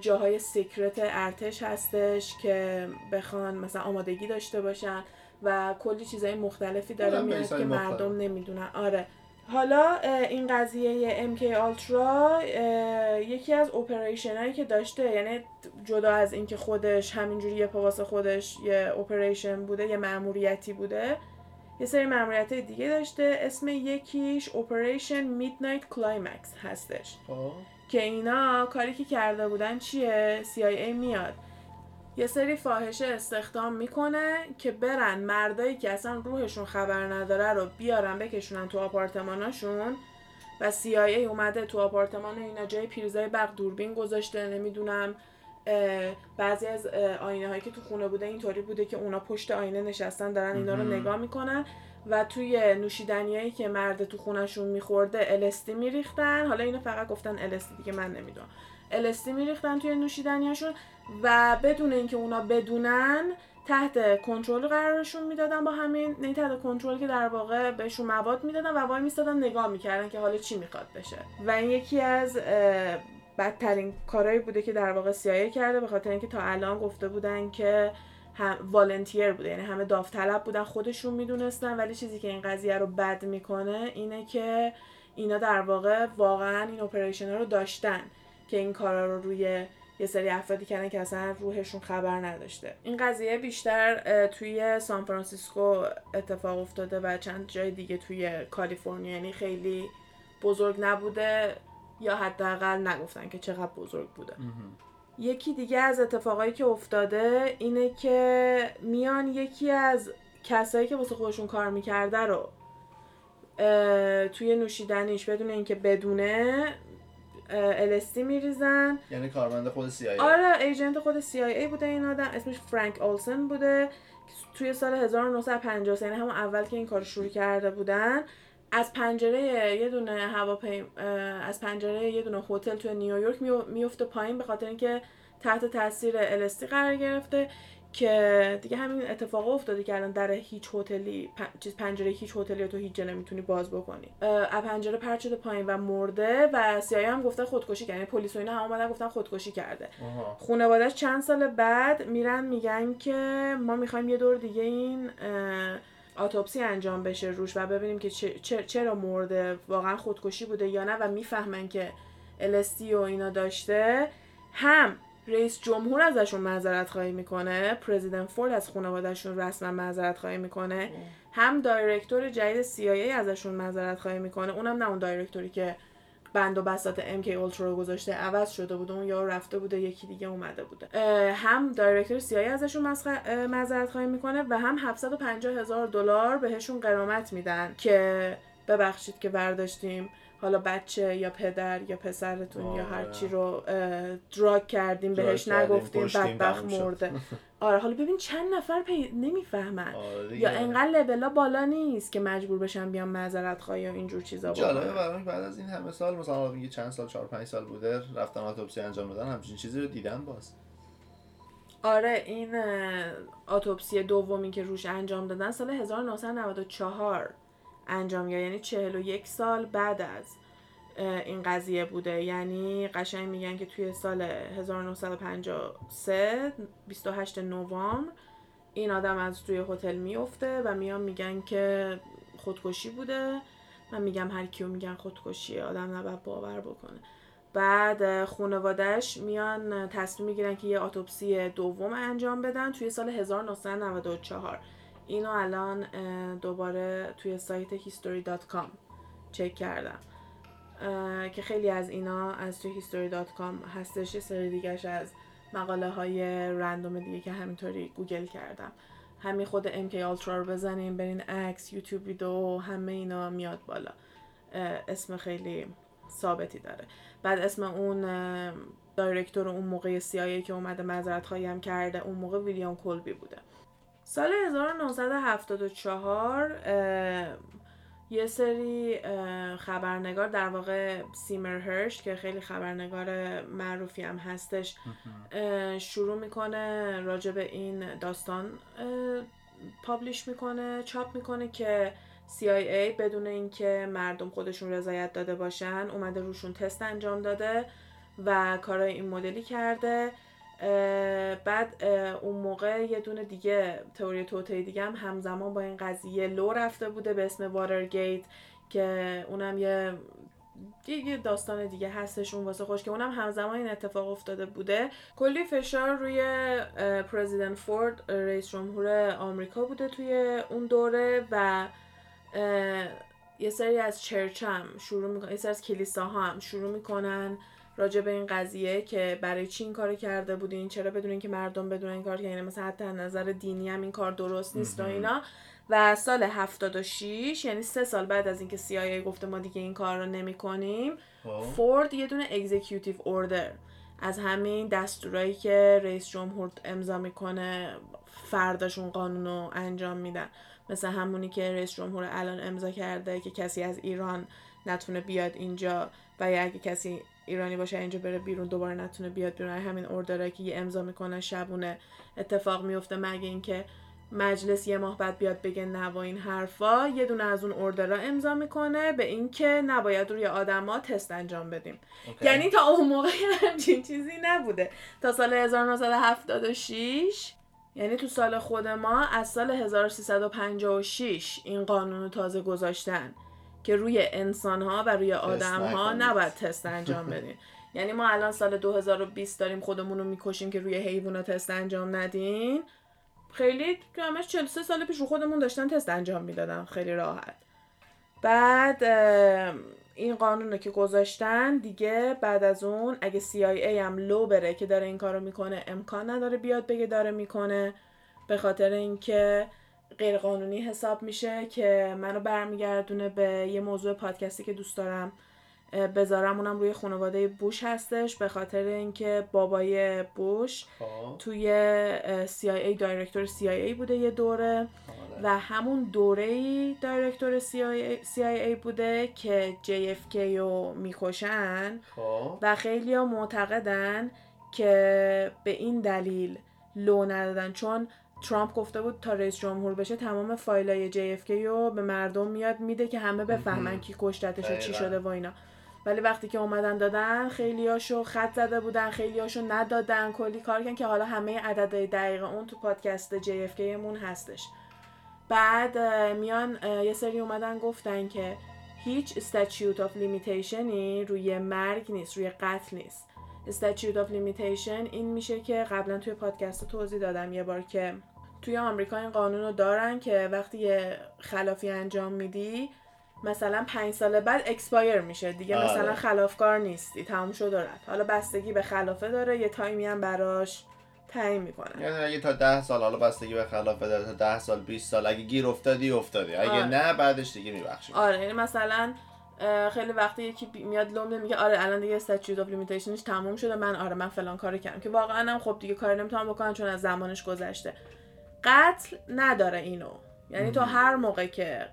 جاهای سیکرت ارتش هستش که بخوان مثلا آمادگی داشته باشن و کلی چیزای مختلفی داره میاد که مردم نمیدونن. آره حالا این قضیه ام کی Ultra یکی از اپریشنایی که داشته، یعنی جدا از اینکه خودش همینجوری یه پاواس خودش یه اپریشن بوده، یه مأموریتی بوده، یه سری مأموریت دیگه داشته. اسم یکیش Operation Midnight Climax هستش. آه. که اینا کاری که کرده بودن چیه؟ سی آی ای میاد یه سری فاحشه استخدام میکنه که برن مردایی که اصلا روحشون خبر نداره رو بیارن بکشونن تو آپارتماناشون، و سی آی ای اومده تو آپارتمان اینا جای پیروزای برق دوربین گذاشته، نمیدونم بعضی از آینه هایی که تو خونه بوده اینطوری بوده که اونا پشت آینه نشستن دارن اینا رو نگاه میکنن، و توی نوشیدنیایی که مرد تو خونهشون میخورده ال اس دی میریختن. حالا اینا فقط گفتن ال اس دی دیگه، من نمیدونم. ال اس دی میریختن توی نوشیدنیاشون و بدون اینکه اونا بدونن تحت کنترل قرارشون میدادن، با همین نه تحت کنترل که در واقع بهشون مواد میدادن و وای میستادن نگاه میکردن که حالا چی میخواد بشه. و این یکی از بدترین کارهایی بوده که در واقع سی آی ای کرده، به خاطر اینکه تا الان گفته بودن که هم والنتیر بوده، یعنی همه داوطلب بودن، خودشون میدونستن. ولی چیزی که این قضیه رو بد میکنه اینه که اینا در واقع واقعا این اپریشن‌ها رو داشتن که این کارا رو روی یه سری افرادی کردن که اصلا روحشون خبر نداشته. این قضیه بیشتر توی سان فرانسیسکو اتفاق افتاده و چند جای دیگه توی کالیفرنیا، یعنی خیلی بزرگ نبوده یا حداقل نگفتن که چقدر بزرگ بوده. یکی دیگه از اتفاقایی که افتاده اینه که میان یکی از کسایی که واسه خودشون کار میکرده رو توی نوشیدنیش بدون اینکه بدونه ال اس دی میریزن، یعنی کارمند خود سی آی ای. آره ایجنت خود سی آی ای بوده این آدم، اسمش فرانک اولسن بوده. توی سال هزار و نهصد و پنجاه، یعنی همون اول که این کار شروع کرده بودن، از پنجره یه دونه هواپیم از پنجره یه دونه هتل توی نیویورک میفته پایین، به خاطر اینکه تحت تاثیر ال اس دی قرار گرفته، که دیگه همین اتفاق افتاده که الان در هیچ هتلی چیز پنجره هیچ هتلی تو هیچ جا نمیتونی باز بکنی. از پنجره پرت شده پایین و مرده، و سی آی ای هم گفته خودکشی کرده، یعنی پلیس و اینا هم اومدن گفتن خودکشی کرده. خانواده‌اش چند سال بعد میرن میگن که ما می‌خوایم یه دور دیگه این اتوپسی انجام بشه روش و ببینیم که چرا مرده، واقعا خودکشی بوده یا نه. و میفهمن که ال اس دی و اینا داشته. هم رئیس جمهور ازشون معذرت خواهی میکنه، پرزیدنت فورد از خانوادهشون رسما معذرت خواهی میکنه، هم دایرکتور جدید سی آی ای ازشون معذرت خواهی میکنه، اونم نه اون دایرکتوری که بند و بساط ام کی اولترا رو گذاشته، عوض شده بود، اون یا رفته بوده یکی دیگه اومده بوده. هم دایرکتور سی آی ای ازشون معذرت خواهی میکنه و هم هفتصد و پنجاه هزار دلار بهشون غرامت میدن که ببخشید که برداشتیم حالا بچه یا پدر یا پسرتون آه. یا هرچی رو دراگ کردیم، بهش نگفتیم، بدبخت مرده. آره حالا ببین چند نفر پی... نمیفهمن یا انقدر لبلا بالا نیست که مجبور بشن بیان معذرت خواهی یا اینجور چیزا بکنن. جالبه برام بعد از این همه سال، مثلا میگه چند سال، چهار پنج سال بوده، رفتن اتوپسی انجام دادن، همچین چیزی رو دیدن باز. آره این اتوپسی دومی که روش انجام دادن سال هزار و نهصد و نود و چهار انجام یا یعنی چهل و یک سال بعد از این قضیه بوده. یعنی قشنگ میگن که توی سال هزار و نهصد و پنجاه و سه بیست و هشتم نوامبر این آدم از توی هتل میفته و میان میگن که خودکشی بوده. من میگم هر کیو میگن خودکشی، آدم نباید باور بکنه. بعد خانواده‌اش میان تصمیم میگیرن که یه اتوپسی دوم انجام بدن توی سال هزار و نهصد و نود و چهار. اینو الان دوباره توی سایت history دات کام چک کردم که خیلی از اینا از توی history دات کام هستش، سری دیگه‌اش از مقاله‌های رندوم دیگه که همینطوری گوگل کردم. همین خود ام کی Ultra رو بزنین، برین عکس، یوتیوب ویدیو، همه اینا میاد بالا. اسم خیلی ثابتی داره. بعد اسم اون دایرکتور اون موقع سی آی ای که اومده معذرت خواهی هم کرده، اون موقع ویلیام کولبی بوده. سال هزار و نهصد و هفتاد و چهار یه سری خبرنگار، در واقع سیمر هرش که خیلی خبرنگار معروفی هم هستش، شروع میکنه راجع به این داستان پابلیش میکنه، چاپ میکنه که سی آی ای بدون اینکه مردم خودشون رضایت داده باشن اومده روشون تست انجام داده و کارای این مدلی کرده. اه بعد اه اون موقع یه دونه دیگه تئوری توطئه دیگه هم همزمان با این قضیه لو رفته بوده به اسم واترگیت که اونم یه دیگه داستان دیگه هستش اون واسه خوش، که اونم همزمان این اتفاق افتاده بوده. کلی فشار روی پرزیدنت فورد، رئیس جمهور آمریکا بوده توی اون دوره و یه سری از چرچ هم شروع میکنن، یه سری از کلیساها هم شروع میکنن راجع به این قضیه که برای چی این کارو کرده بودین، چرا بدون اینکه مردم بدون این کار که، یعنی مثلا حتی از نظر دینی هم این کار درست نیست و اینا. و سال هفتاد و شش یعنی سه سال بعد از اینکه سی آی ای گفته ما دیگه این کار رو نمی کنیم، فورد یه دونه اگزیکیوتیو اوردر از همین دستورایی که رئیس جمهور امضا میکنه فرداشون قانونو انجام میدن، مثل همونی که رئیس جمهور الان امضا کرده که کسی از ایران نتونه بیاد اینجا و یا اگه کسی ایرانی باشه اینجا بره بیرون دوباره نتونه بیاد بیرون. همین اوردرایی که امضا میکنن شبونه اتفاق میفته، مگه اینکه مجلس یه ماه بعد بیاد بگه نه و این حرفا. یه دونه از اون اوردرا امضا میکنه به اینکه نباید روی آدما تست انجام بدیم. okay. یعنی تا اون موقع همچین چیزی نبوده، تا سال هزار و نهصد و هفتاد و شش یعنی تو سال خود ما از سال هزار و سیصد و پنجاه و شش این قانون رو تازه گذاشتن که روی انسان ها و روی آدم ها نباید تست انجام بدیم. یعنی ما الان سال دو هزار و بیست داریم خودمون رو میکشیم که روی حیوان ها تست انجام ندین. خیلی همش چهل و سه سال پیش رو خودمون داشتن تست انجام میدادن خیلی راحت. بعد این قانون رو که گذاشتن دیگه، بعد از اون اگه سی آی ای هم لو بره که داره این کار رو میکنه امکان نداره بیاد بگه داره میکنه، به خاطر اینکه غیر قانونی حساب میشه. که منو برمیگردونه به یه موضوع پادکستی که دوست دارم بذارم، اونم روی خانواده بوش هستش، به خاطر اینکه بابای بوش آه. توی سی آی ای دایرکتور سی آی ای بوده یه دوره آه. و همون دوره‌ای دایرکتور سی آی ای بوده که جی اف کی رو میکشن آه. و خیلی ها معتقدن که به این دلیل لو ندادن چون ترامپ گفته بود تا رئیس جمهور بشه تمام فایلای جی اف کی رو به مردم میاد میده که همه بفهمن کی کشتتش و چی شده و اینا. ولی وقتی که اومدن دادن خیلیاشو خط زده بودن، خیلیاشو ندادن، کلی کار کردن که حالا همه عددهای دقیق اون تو پادکست جی اف کی مون هستش. بعد میان یه سری اومدن گفتن که هیچ استاتیوت آف لیمیتیشنی روی مرگ نیست، روی قتل نیست. استاتیوت آف لیمیتیشن این میشه که قبلا توی پادکست توضیح دادم یه بار که توی آمریکا این قانون رو دارن که وقتی یه خلافی انجام میدی مثلا پنج سال بعد اکسپایر میشه دیگه. آره. مثلا خلافکار نیستی، تموم شد و رفت. حالا بستگی به خلافه داره، یه تایمی هم براش تعیین میکنن، یعنی اگه تا ده سال، حالا بستگی به خلافه داره، تا ده سال بیست سال اگه گیر افتادی افتادی، اگه آره. نه بعدش دیگه میبخشیم. آره یعنی مثلا خیلی وقتی یکی میاد لمله میگه آره الان دیگه ستچوت اف لیمیتیشنش تموم شده، من آره من فلان کارو کردم، که واقعا هم خب دیگه کاری نمیتونم بکنم چون از زمانش گذشته. قتل نداره اینو، یعنی تو هر موقع که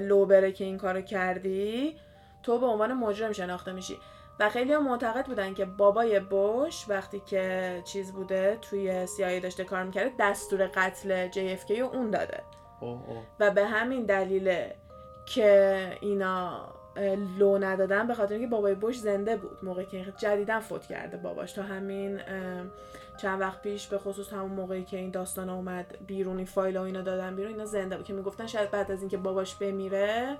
لوبره که این کارو کردی تو به عنوان مجرم شناخته میشی. و خیلی هم معتقد بودن که بابای بوش وقتی که چیز بوده توی سی آی ای داشته کار میکرده، دستور قتل جی اف کی رو اون داده. اوه اوه. و به همین دلیله که اینا لو ندادن، به خاطر اینکه بابای بوش زنده بود موقعی که جدیداً فوت کرده باباش، تا همین چند وقت پیش به خصوص همون موقعی که این داستان اومد بیرونی فایل ها اینا دادن بیرون، اینا زنده بود که میگفتن شاید بعد از اینکه باباش بمیره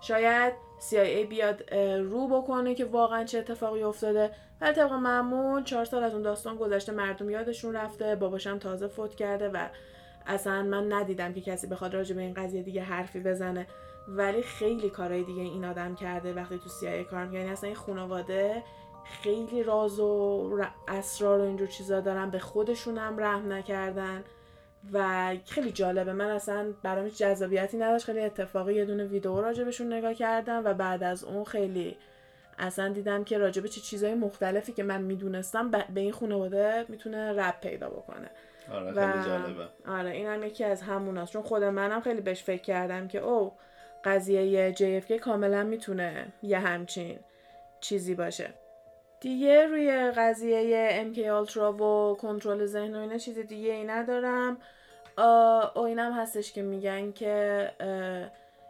شاید سی آی ای بیاد رو بکنه که واقعا چه اتفاقی افتاده. ولی طبق معمول چهار سال از اون داستان گذشته، مردم یادشون رفته، باباشم تازه فوت کرده و اصلا من ندیدم که کسی بخواد راجع به این قضیه دیگه حرفی بزنه. ولی خیلی کارهای دیگه این آدم کرده وقتی تو سی آی ای کار می‌کنه، یعنی اصلا این خانواده خیلی راز و اسرار و اینجور چیزا دارن، به خودشونم رحم نکردن و خیلی جالبه. من اصلا برام هیچ جذابیتی نداشت، خیلی اتفاقی یه دونه ویدئو راجبشون نگاه کردم و بعد از اون خیلی اصلا دیدم که راجب چه چیزای مختلفی که من میدونستم به این خانواده میتونه ربط پیدا بکنه. آره خیلی جالبه. آره اینم یکی از هموناست، چون خود منم خیلی بهش فکر کردم که او قضیه جی اف کی کاملا میتونه یه همچین چیزی باشه. دیگه روی قضیه ام کی اولترا و کنترل ذهن و اینا چیز دیگه ای ندارم. و اینم هستش که میگن که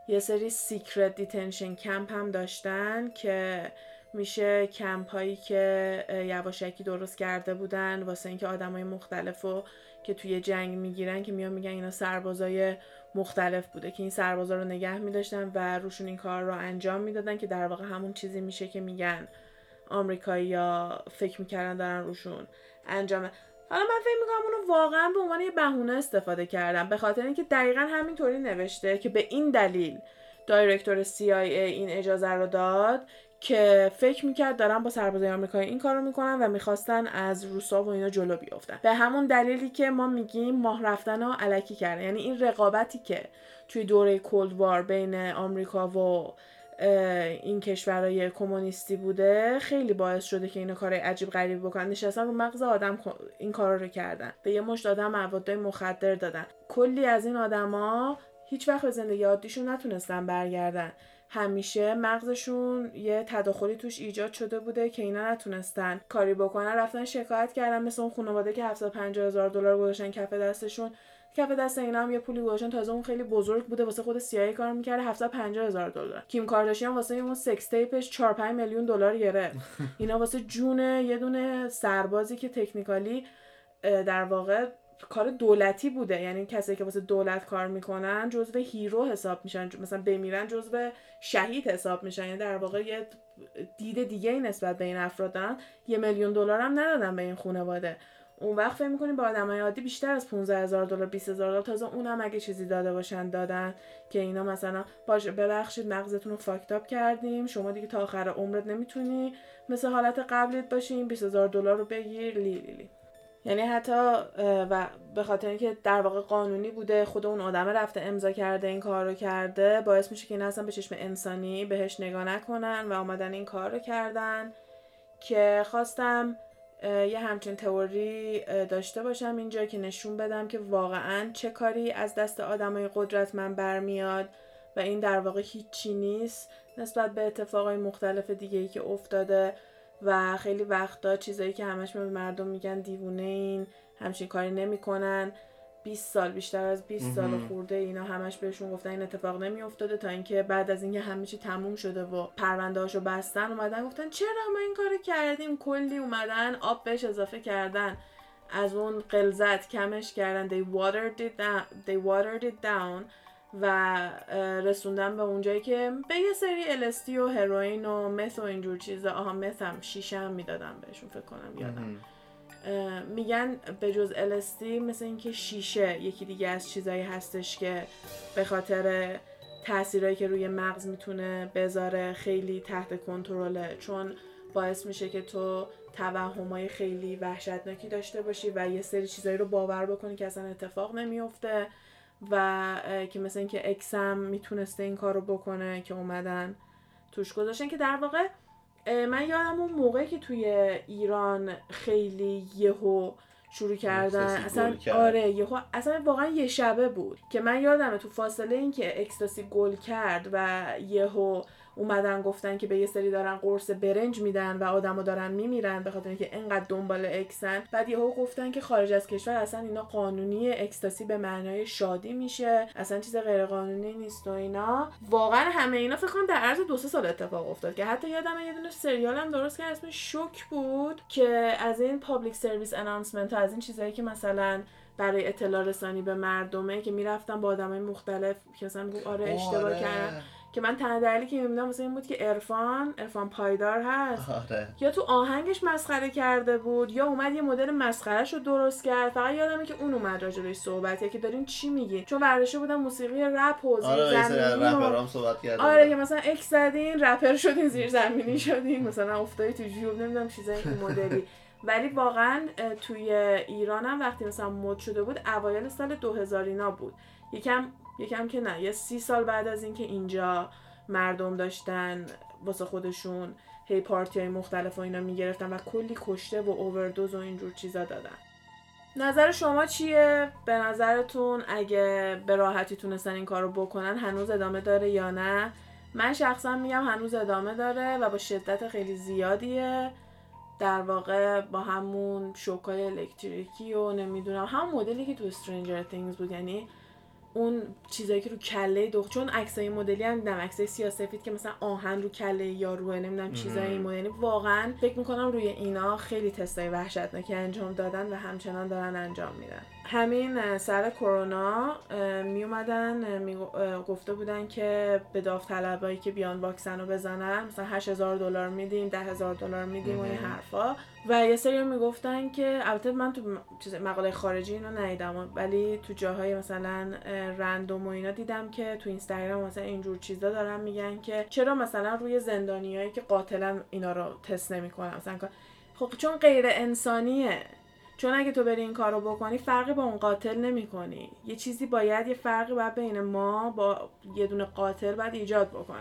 یه سری سیکرت دیتنشن کمپ هم داشتن که میشه کمپ هایی که یواشکی درست کرده بودن واسه اینکه آدمای مختلفو که توی جنگ میگیرن، که میان میگن اینا سربازای مختلف بوده، که این سربازا رو نگه می‌داشتن و روشون این کار رو انجام میدادن، که در واقع همون چیزی میشه که میگن آمریکایی‌ها فکر میکردن دارن روشون انجام. حالا من فکر میکنم اونو واقعا به عنوان یه بهونه استفاده کردم، به خاطر اینکه دقیقاً همینطوری نوشته که به این دلیل دایرکتور سی آی ای این اجازه رو داد که فکر میکرد دارن با سربازای آمریکایی این کارو میکنن و میخواستن از روسا و اینا جلو بیافتن. به همون دلیلی که ما میگیم ماه رفتن ها الکی کردن، یعنی این رقابتی که توی دوره کولد وار بین آمریکا و این کشورهای کمونیستی بوده خیلی باعث شده که اینا کارهای عجیب غریب بکنن. نشستن رو مغز آدم این کارا رو کردن، به یه مشت آدم مواد مخدر دادن. کلی از این آدما هیچ وقت به زندگی عادیشون نتونستن برگردن، همیشه مغزشون یه تداخلی توش ایجاد شده بوده که اینا نتونستن کاری بکنن. رفتن شکایت کردن مثل اون خانواده که هفتصد و پنجاه هزار دلار گذاشتن کف دستشون، کف دست اینا هم یه پولی گذاشتن، تازه اون خیلی بزرگ بوده واسه خود سی‌آی‌ای کار می‌کرده، هفتصد و پنجاه هزار دلار. کیم کارداشیان واسه اون سکس تیپش چهار پنج میلیون دلار گرفت. اینا واسه جون یه دونه سربازی که تکنیکالی در واقع کار دولتی بوده، یعنی کسایی که واسه دولت کار میکنن جزو هیرو حساب میشن، مثلا بمیرن جزو شهید حساب میشن، یعنی در واقع یه دید دیگه ای نسبت به این افراد دارن. یه میلیون دلار هم ندادن به این خانواده. اون وقت فکر میکنین با آدمای عادی بیشتر از پانزده هزار دلار بیست هزار دلار، تازه اونم اگه چیزی داده باشن دادن که اینا مثلا باش ببخشید مغزتون رو فاکتاب کردیم، شما دیگه تا آخر عمرت نمیتونی مثل حالت قبلت باشین، بیست هزار دلار رو بگیر لی لی لی. یعنی حتی و به خاطر اینکه در واقع قانونی بوده، خود اون آدم رفته امضا کرده این کارو کرده، باعث میشه که اینا اصلا به چشم انسانی بهش نگاه نکنن و اومدن این کارو کردن. که خواستم یه همچین تئوری داشته باشم اینجا که نشون بدم که واقعاً چه کاری از دست آدمای قدرتمند برمیاد و این در واقع هیچی نیست نسبت به اتفاقای مختلف دیگه‌ای که افتاده. و خیلی وقتا چیزایی که همش به مردم میگن دیوونه این، همچین کاری نمیکنن، بیست سال بیشتر از بیست سال خورده اینا همش بهشون گفتن این اتفاق نمیافتاده، تا اینکه بعد از اینکه همه چی تموم شده و پرونده‌هاشو بستن اومدن گفتن چرا ما این کارو کردیم. کلی اومدن آب بهش اضافه کردن، از اون غلظت کمش کردن، they watered it down they watered it down و رسوندن به اونجایی که به یه سری الستی و هروئین و مس و اینجور چیزا. آها مس هم شیشه هم میدادن بهشون فکر کنم، یادم میگن به جز الستی مثل اینکه شیشه یکی دیگه از چیزایی هستش که به خاطر تأثیرایی که روی مغز میتونه بذاره خیلی تحت کنترله، چون باعث میشه که تو توهمای خیلی وحشتناکی داشته باشی و یه سری چیزایی رو باور بکنی که اصلا اتفاق نمیفته و که مثلا اینکه اکسم میتونسته این کار رو بکنه که اومدن توش گذاشتن. که در واقع من یادم اون موقعی که توی ایران خیلی یهو شروع کردن اصلا کرد. آره یهو اصلا واقعا یه شبه بود که من یادمه تو فاصله این که اکستاسی گل کرد و یهو اومدن گفتن که به یه سری دارن قرص برنج میدن و آدمو دارن میمیرن به خاطر اینکه انقدر دنبال اکسن. بعد یهو گفتن که خارج از کشور اصلا اینا قانونی، اکستاسی به معنای شادی میشه، اصلا چیز غیر قانونی نیست و اینا. واقعا همه اینا فکر کنم در عرض دو سه سال اتفاق افتاد که حتی یادمه یه دونه سریالم درست که اسمش شوک بود که از این پابلیک سرویس اناونسمنت، از این چیزایی که مثلا برای اطلاع رسانی به مردمه که میرفتن با آدمای مختلف که مثلا بگو آره اشتباه کردن، که من تنها دلیلی که می‌بینم واسه این بود که عرفان عرفان پایدار هست آره. یا تو آهنگش مسخره کرده بود یا اومد یه مدل مسخره‌شو درست کرد. فقط یادمه که اون اومد راجعش صحبته که دارین چی میگی، چون برداشته بودن موسیقی رپ و زیر زمینی رپرام صحبت کرده آره که مثلا اکس زدین رپر شدین زیر زمینی شدین مثلا افتادی تو جیوب نمیدونم چیزای این مدلی. ولی واقعا توی ایران هم وقتی مثلا مد شده بود اوایل سال دو هزار اینا بود، یکم یکم که نه یه سی سال بعد از اینکه اینجا مردم داشتن واسه خودشون هی پارتی‌های مختلف و اینا میگرفتن و کلی کشته و اووردوز و اینجور چیزا دادن. نظر شما چیه؟ به نظرتون اگه به راحتی تونستن این کارو بکنن هنوز ادامه داره یا نه؟ من شخصا میگم هنوز ادامه داره و با شدت خیلی زیادیه، در واقع با همون شوکای الکتریکی و نمیدونم همون مدلی که تو Stranger Things بود، یعنی اون چیزایی که رو کله دختر، چون عکسای مدلی هم دیدم عکسای سیاه‌سفید که مثلا آهن رو کله یارو نمیدونم چیزای این مدلی. واقعا فکر می‌کنم روی اینا خیلی تستای وحشتناکی انجام دادن و همچنان دارن انجام میدن. همین سر کرونا می اومدن می گفته بودن که به داوطلبایی که بیان واکسن رو بزنن مثلا هشت هزار دلار میدیم، ده هزار دلار میدیم و این حرفا. و یه سری میگفتن که البته من تو چیز مقاله خارجی اینو ندیدم ولی تو جاهای مثلا رندوم و اینا دیدم که تو اینستاگرام مثلا اینجور چیزا دارن میگن که چرا مثلا روی زندانیایی که قاتلن اینا رو تست نمیکنن مثلا. خب چون غیر انسانیه، چون اگه تو بری این کارو بکنی فرقی با اون قاتل نمی‌کنی. یه چیزی باید یه فرقی باید بین ما با یه دونه قاتل باید ایجاد بکنه.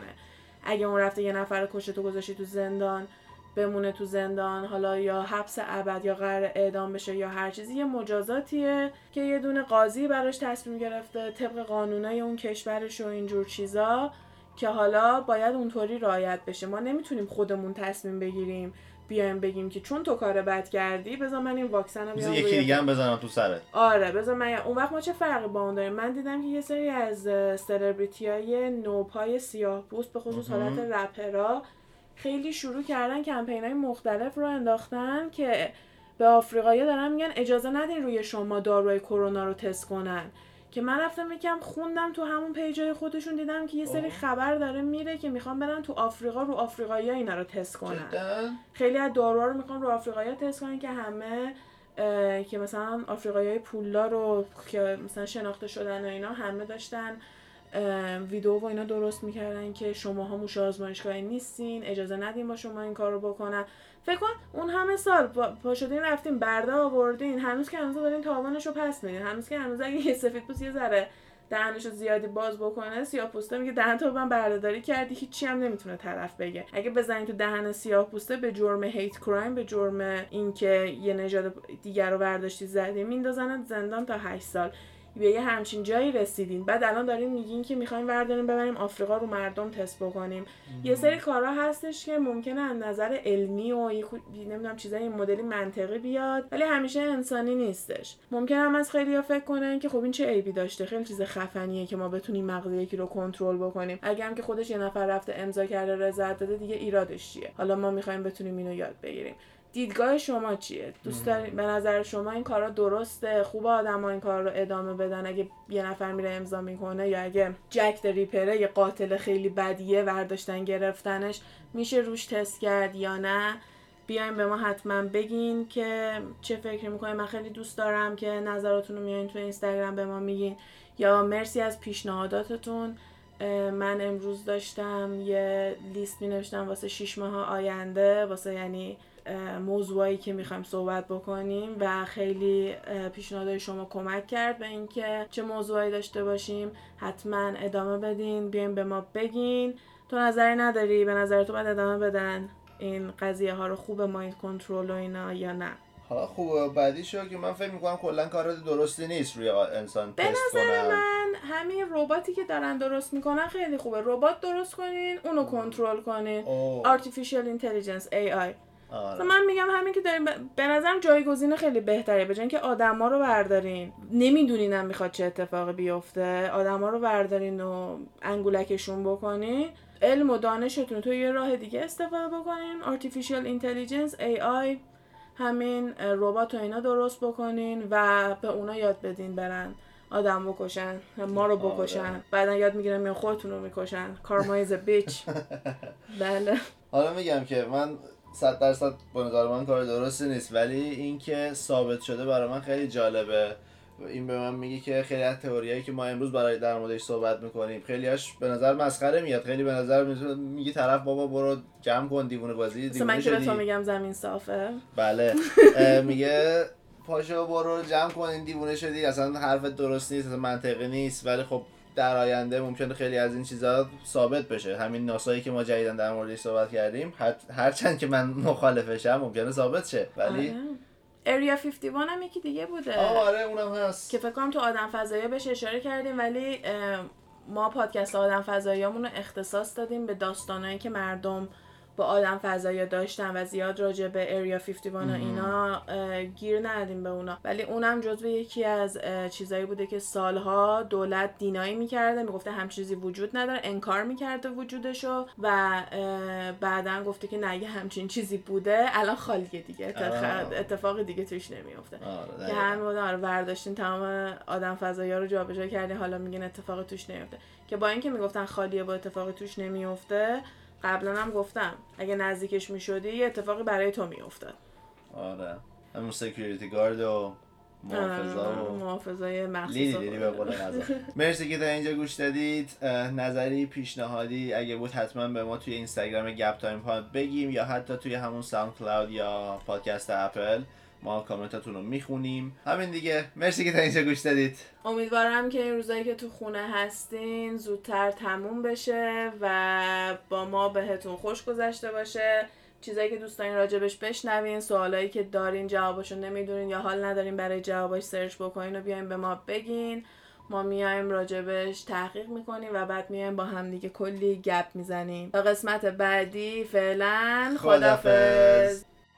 اگه اون رفته یه نفر کشته تو گذاشتی تو زندان بمونه تو زندان، حالا یا حبس ابد یا قرار اعدام بشه یا هر چیزی، یه مجازاتیه که یه دونه قاضی براش تصمیم گرفته طبق قانونای اون کشورش و اینجور چیزا که حالا باید اونطوری رعایت بشه. ما نمیتونیم خودمون تصمیم بگیریم بیایم بگیم که چون تو کار بد کردی بذار من این واکسن رو بیام یکی دیگه هم بزنم تو سرت. آره بذار من اون وقت ما چه فرقی با اون داریم. من دیدم که یه سری از سلبریتی‌های نوپای سیاه‌پوست به خصوص حالت رپرها خیلی شروع کردن کمپین‌های مختلف رو انداختن که به آفریقایی‌ها دارن میگن اجازه ندین روی شما داروی کرونا رو تست کنن. که من رفتم یکم خوندم تو همون پیجای خودشون دیدم که یه سری خبر داره میره که میخوان برن تو آفریقا رو آفریقایی‌ها اینا رو تست کنن. جدا؟ خیلی از داروها رو میخوان رو آفریقایی‌ها تست کنن که همه که مثلا آفریقایی‌های پولدار رو که مثلا شناخته شدن و اینا همه داشتن ویدیو و اینا درست میکردن که شماها موش آزمایشگاهی نیستین، اجازه ندین با شما این کارو بکنن. فکر کن اون همه سال پا شدین رفتین برده آوردین، هنوز که هنوز دارین تاوانشو پس میدین، هنوز که هنوز اگه یه سفیدپوست یه ذره دهنشو زیادی باز بکنه سیاه‌پوسته میگه دهن تو من برده‌داری کردی، هیچی هم نمیتونه طرف بگه. اگه بزنین تو دهن سیاه‌پوسته به جرم هیت کرایم، به جرم اینکه یه نژاد دیگر رو برداشتی زدی، میندازنت زندان تا هشت سال. به یه همچین جایی رسیدین. بعد الان دارین میگین که میخوایم ورداریم ببریم آفریقا رو مردم تست بکنیم. یه سری کارا هستش که ممکنه از نظر علمی و یه نمیدونم چیزای این مدلی منطقی بیاد ولی همیشه انسانی نیستش. ممکنه هم از خیلی‌ها فکر کنن که خب این چه عیبی داشته، خیلی چیز خفنیه که ما بتونیم مغز یکی رو کنترل بکنیم. اگه هم که خودش یه نفر رفته امضا کرده رضایت داده دیگه ایرادش چیه؟ حالا ما میخوایم بتونیم اینو یاد بگیریم. دیدگاه شما چیه؟ دوست دارین به نظر شما این کارا درسته؟ خوبه آدم‌ها این کار رو ادامه بدن اگه یه نفر میره امضا میکنه، یا اگه جک ریپره یه قاتل خیلی بدیه ورداشتن گرفتنش میشه روش تست کرد یا نه؟ بیاین به ما حتما بگین که چه فکر میکنین. من خیلی دوست دارم که نظراتونو میارین تو اینستاگرام به ما میگین. یا مرسی از پیشنهاداتتون. من امروز داشتم یه لیست می نوشتم واسه شش ماه آینده، واسه یعنی موضوعی که میخوایم صحبت بکنیم، و خیلی پیشنهادهای شما کمک کرد به اینکه چه موضوعی داشته باشیم. حتما ادامه بدین، بیاین به ما بگین. تو نظری نداری؟ به نظر تو باید ادامه بدن این قضیه ها رو؟ خوبه مایند کنترل و اینا یا نه؟ حالا خوبه. بعدیشو که من فکر میکنم کلا کار درستی نیست روی انسان تست کنم. به نظر من همین رباتی که دارن درست میکنن خیلی خوبه. ربات درست کنین، اونو کنترل کنین. آرتفیشال اینتلیجنس، ای آی. آره. من میگم همین که داریم ب... به نظرم جایگزین خیلی بهتره، به جای اینکه آدما رو بردارین، نمیدونینم میخواد چه اتفاقی بیفته، آدما رو بردارین و انگولکشون بکنین، علم و دانشتون تو یه راه دیگه استفاده بکنین. آرتفیشال اینتلیجنس، ای آی، همین ربات و اینا درست بکنین و به اونا یاد بدین برن آدم بکشن، ما رو بکشن. آره. بعدن یاد میگیرن میان خودتون رو میکشن. کارما از بیچ. بله. حالا میگم که من صد درصد به نظر من کار درستی نیست، ولی این که ثابت شده برای من خیلی جالبه. این به من میگه که خیلی از تئوریایی که ما امروز برای در موردش صحبت میکنیم خیلیاش به نظر مسخره میاد، خیلی به نظر میگه طرف بابا برو جمع کن دیوونه بازی دیوونه. من که به تو میگم زمین صافه. بله. میگه پاشو برو جمع کن این دیوونه شدی، اصلا حرف درست نیست، اصلا منطقی نیست. ولی خب در آینده ممکنه خیلی از این چیزا ثابت بشه. همین ناسایی که ما جدیداً در موردش صحبت کردیم، هرچند که من مخالفشم، ممکنه ثابت شه. ولی Area پنجاه و یک هم یکی دیگه بوده. آره اونم هست که فکر کنم تو آدم فضایی بهش اشاره کردیم، ولی ما پادکست آدم فضاییامون رو اختصاص دادیم به داستانایی که مردم با آدم فضایی داشتن و زیاد راجع به Area پنجاه و یک و اینا گیر ندادیم به اونا. ولی اونم جزو یکی از چیزایی بوده که سالها دولت دینایی می‌کرده، میگفته همچین چیزی وجود نداره، انکار می‌کرده وجودشو، و بعدن گفته که نه همچین چیزی بوده، الان خالیه دیگه، اتفاق دیگه توش نمی‌افته. که همون رو برداشتین تمام آدم فضایی‌ها رو جابجا کردین، حالا میگن اتفاق توش نمی‌افته، که با اینکه میگفتن خالیه با اتفاق توش نمی‌افته، قبلا هم گفتم اگه نزدیکش میشدی یه اتفاقی برای تو میافتاد. آره. همون سکیوریتی گارد و محافظا و محافظای مخصوص. لیلی لیلی به قول غذا. مرسی که تا اینجا گوش دادید. نظری پیشنهادی اگه بود حتما به ما توی اینستاگرام گپ تایم پاد بگیم، یا حتی توی همون ساوند کلاود یا پادکست اپل. ما کامنتاتون رو میخونیم. همین دیگه. مرسی که تا اینجا گوش دادید. امیدوارم که این روزایی که تو خونه هستین زودتر تموم بشه و با ما بهتون خوش گذشته باشه. چیزایی که دوست دارین راجبش بشنوین، سوالایی که دارین جواباشو نمیدونین یا حال ندارین برای جواباش سرچ بکنین و بیاین به ما بگین. ما میایم راجبش تحقیق میکنیم و بعد میایم با هم دیگه کلی گپ میزنیم. تا قسمت بعدی، فعلا خدافظ.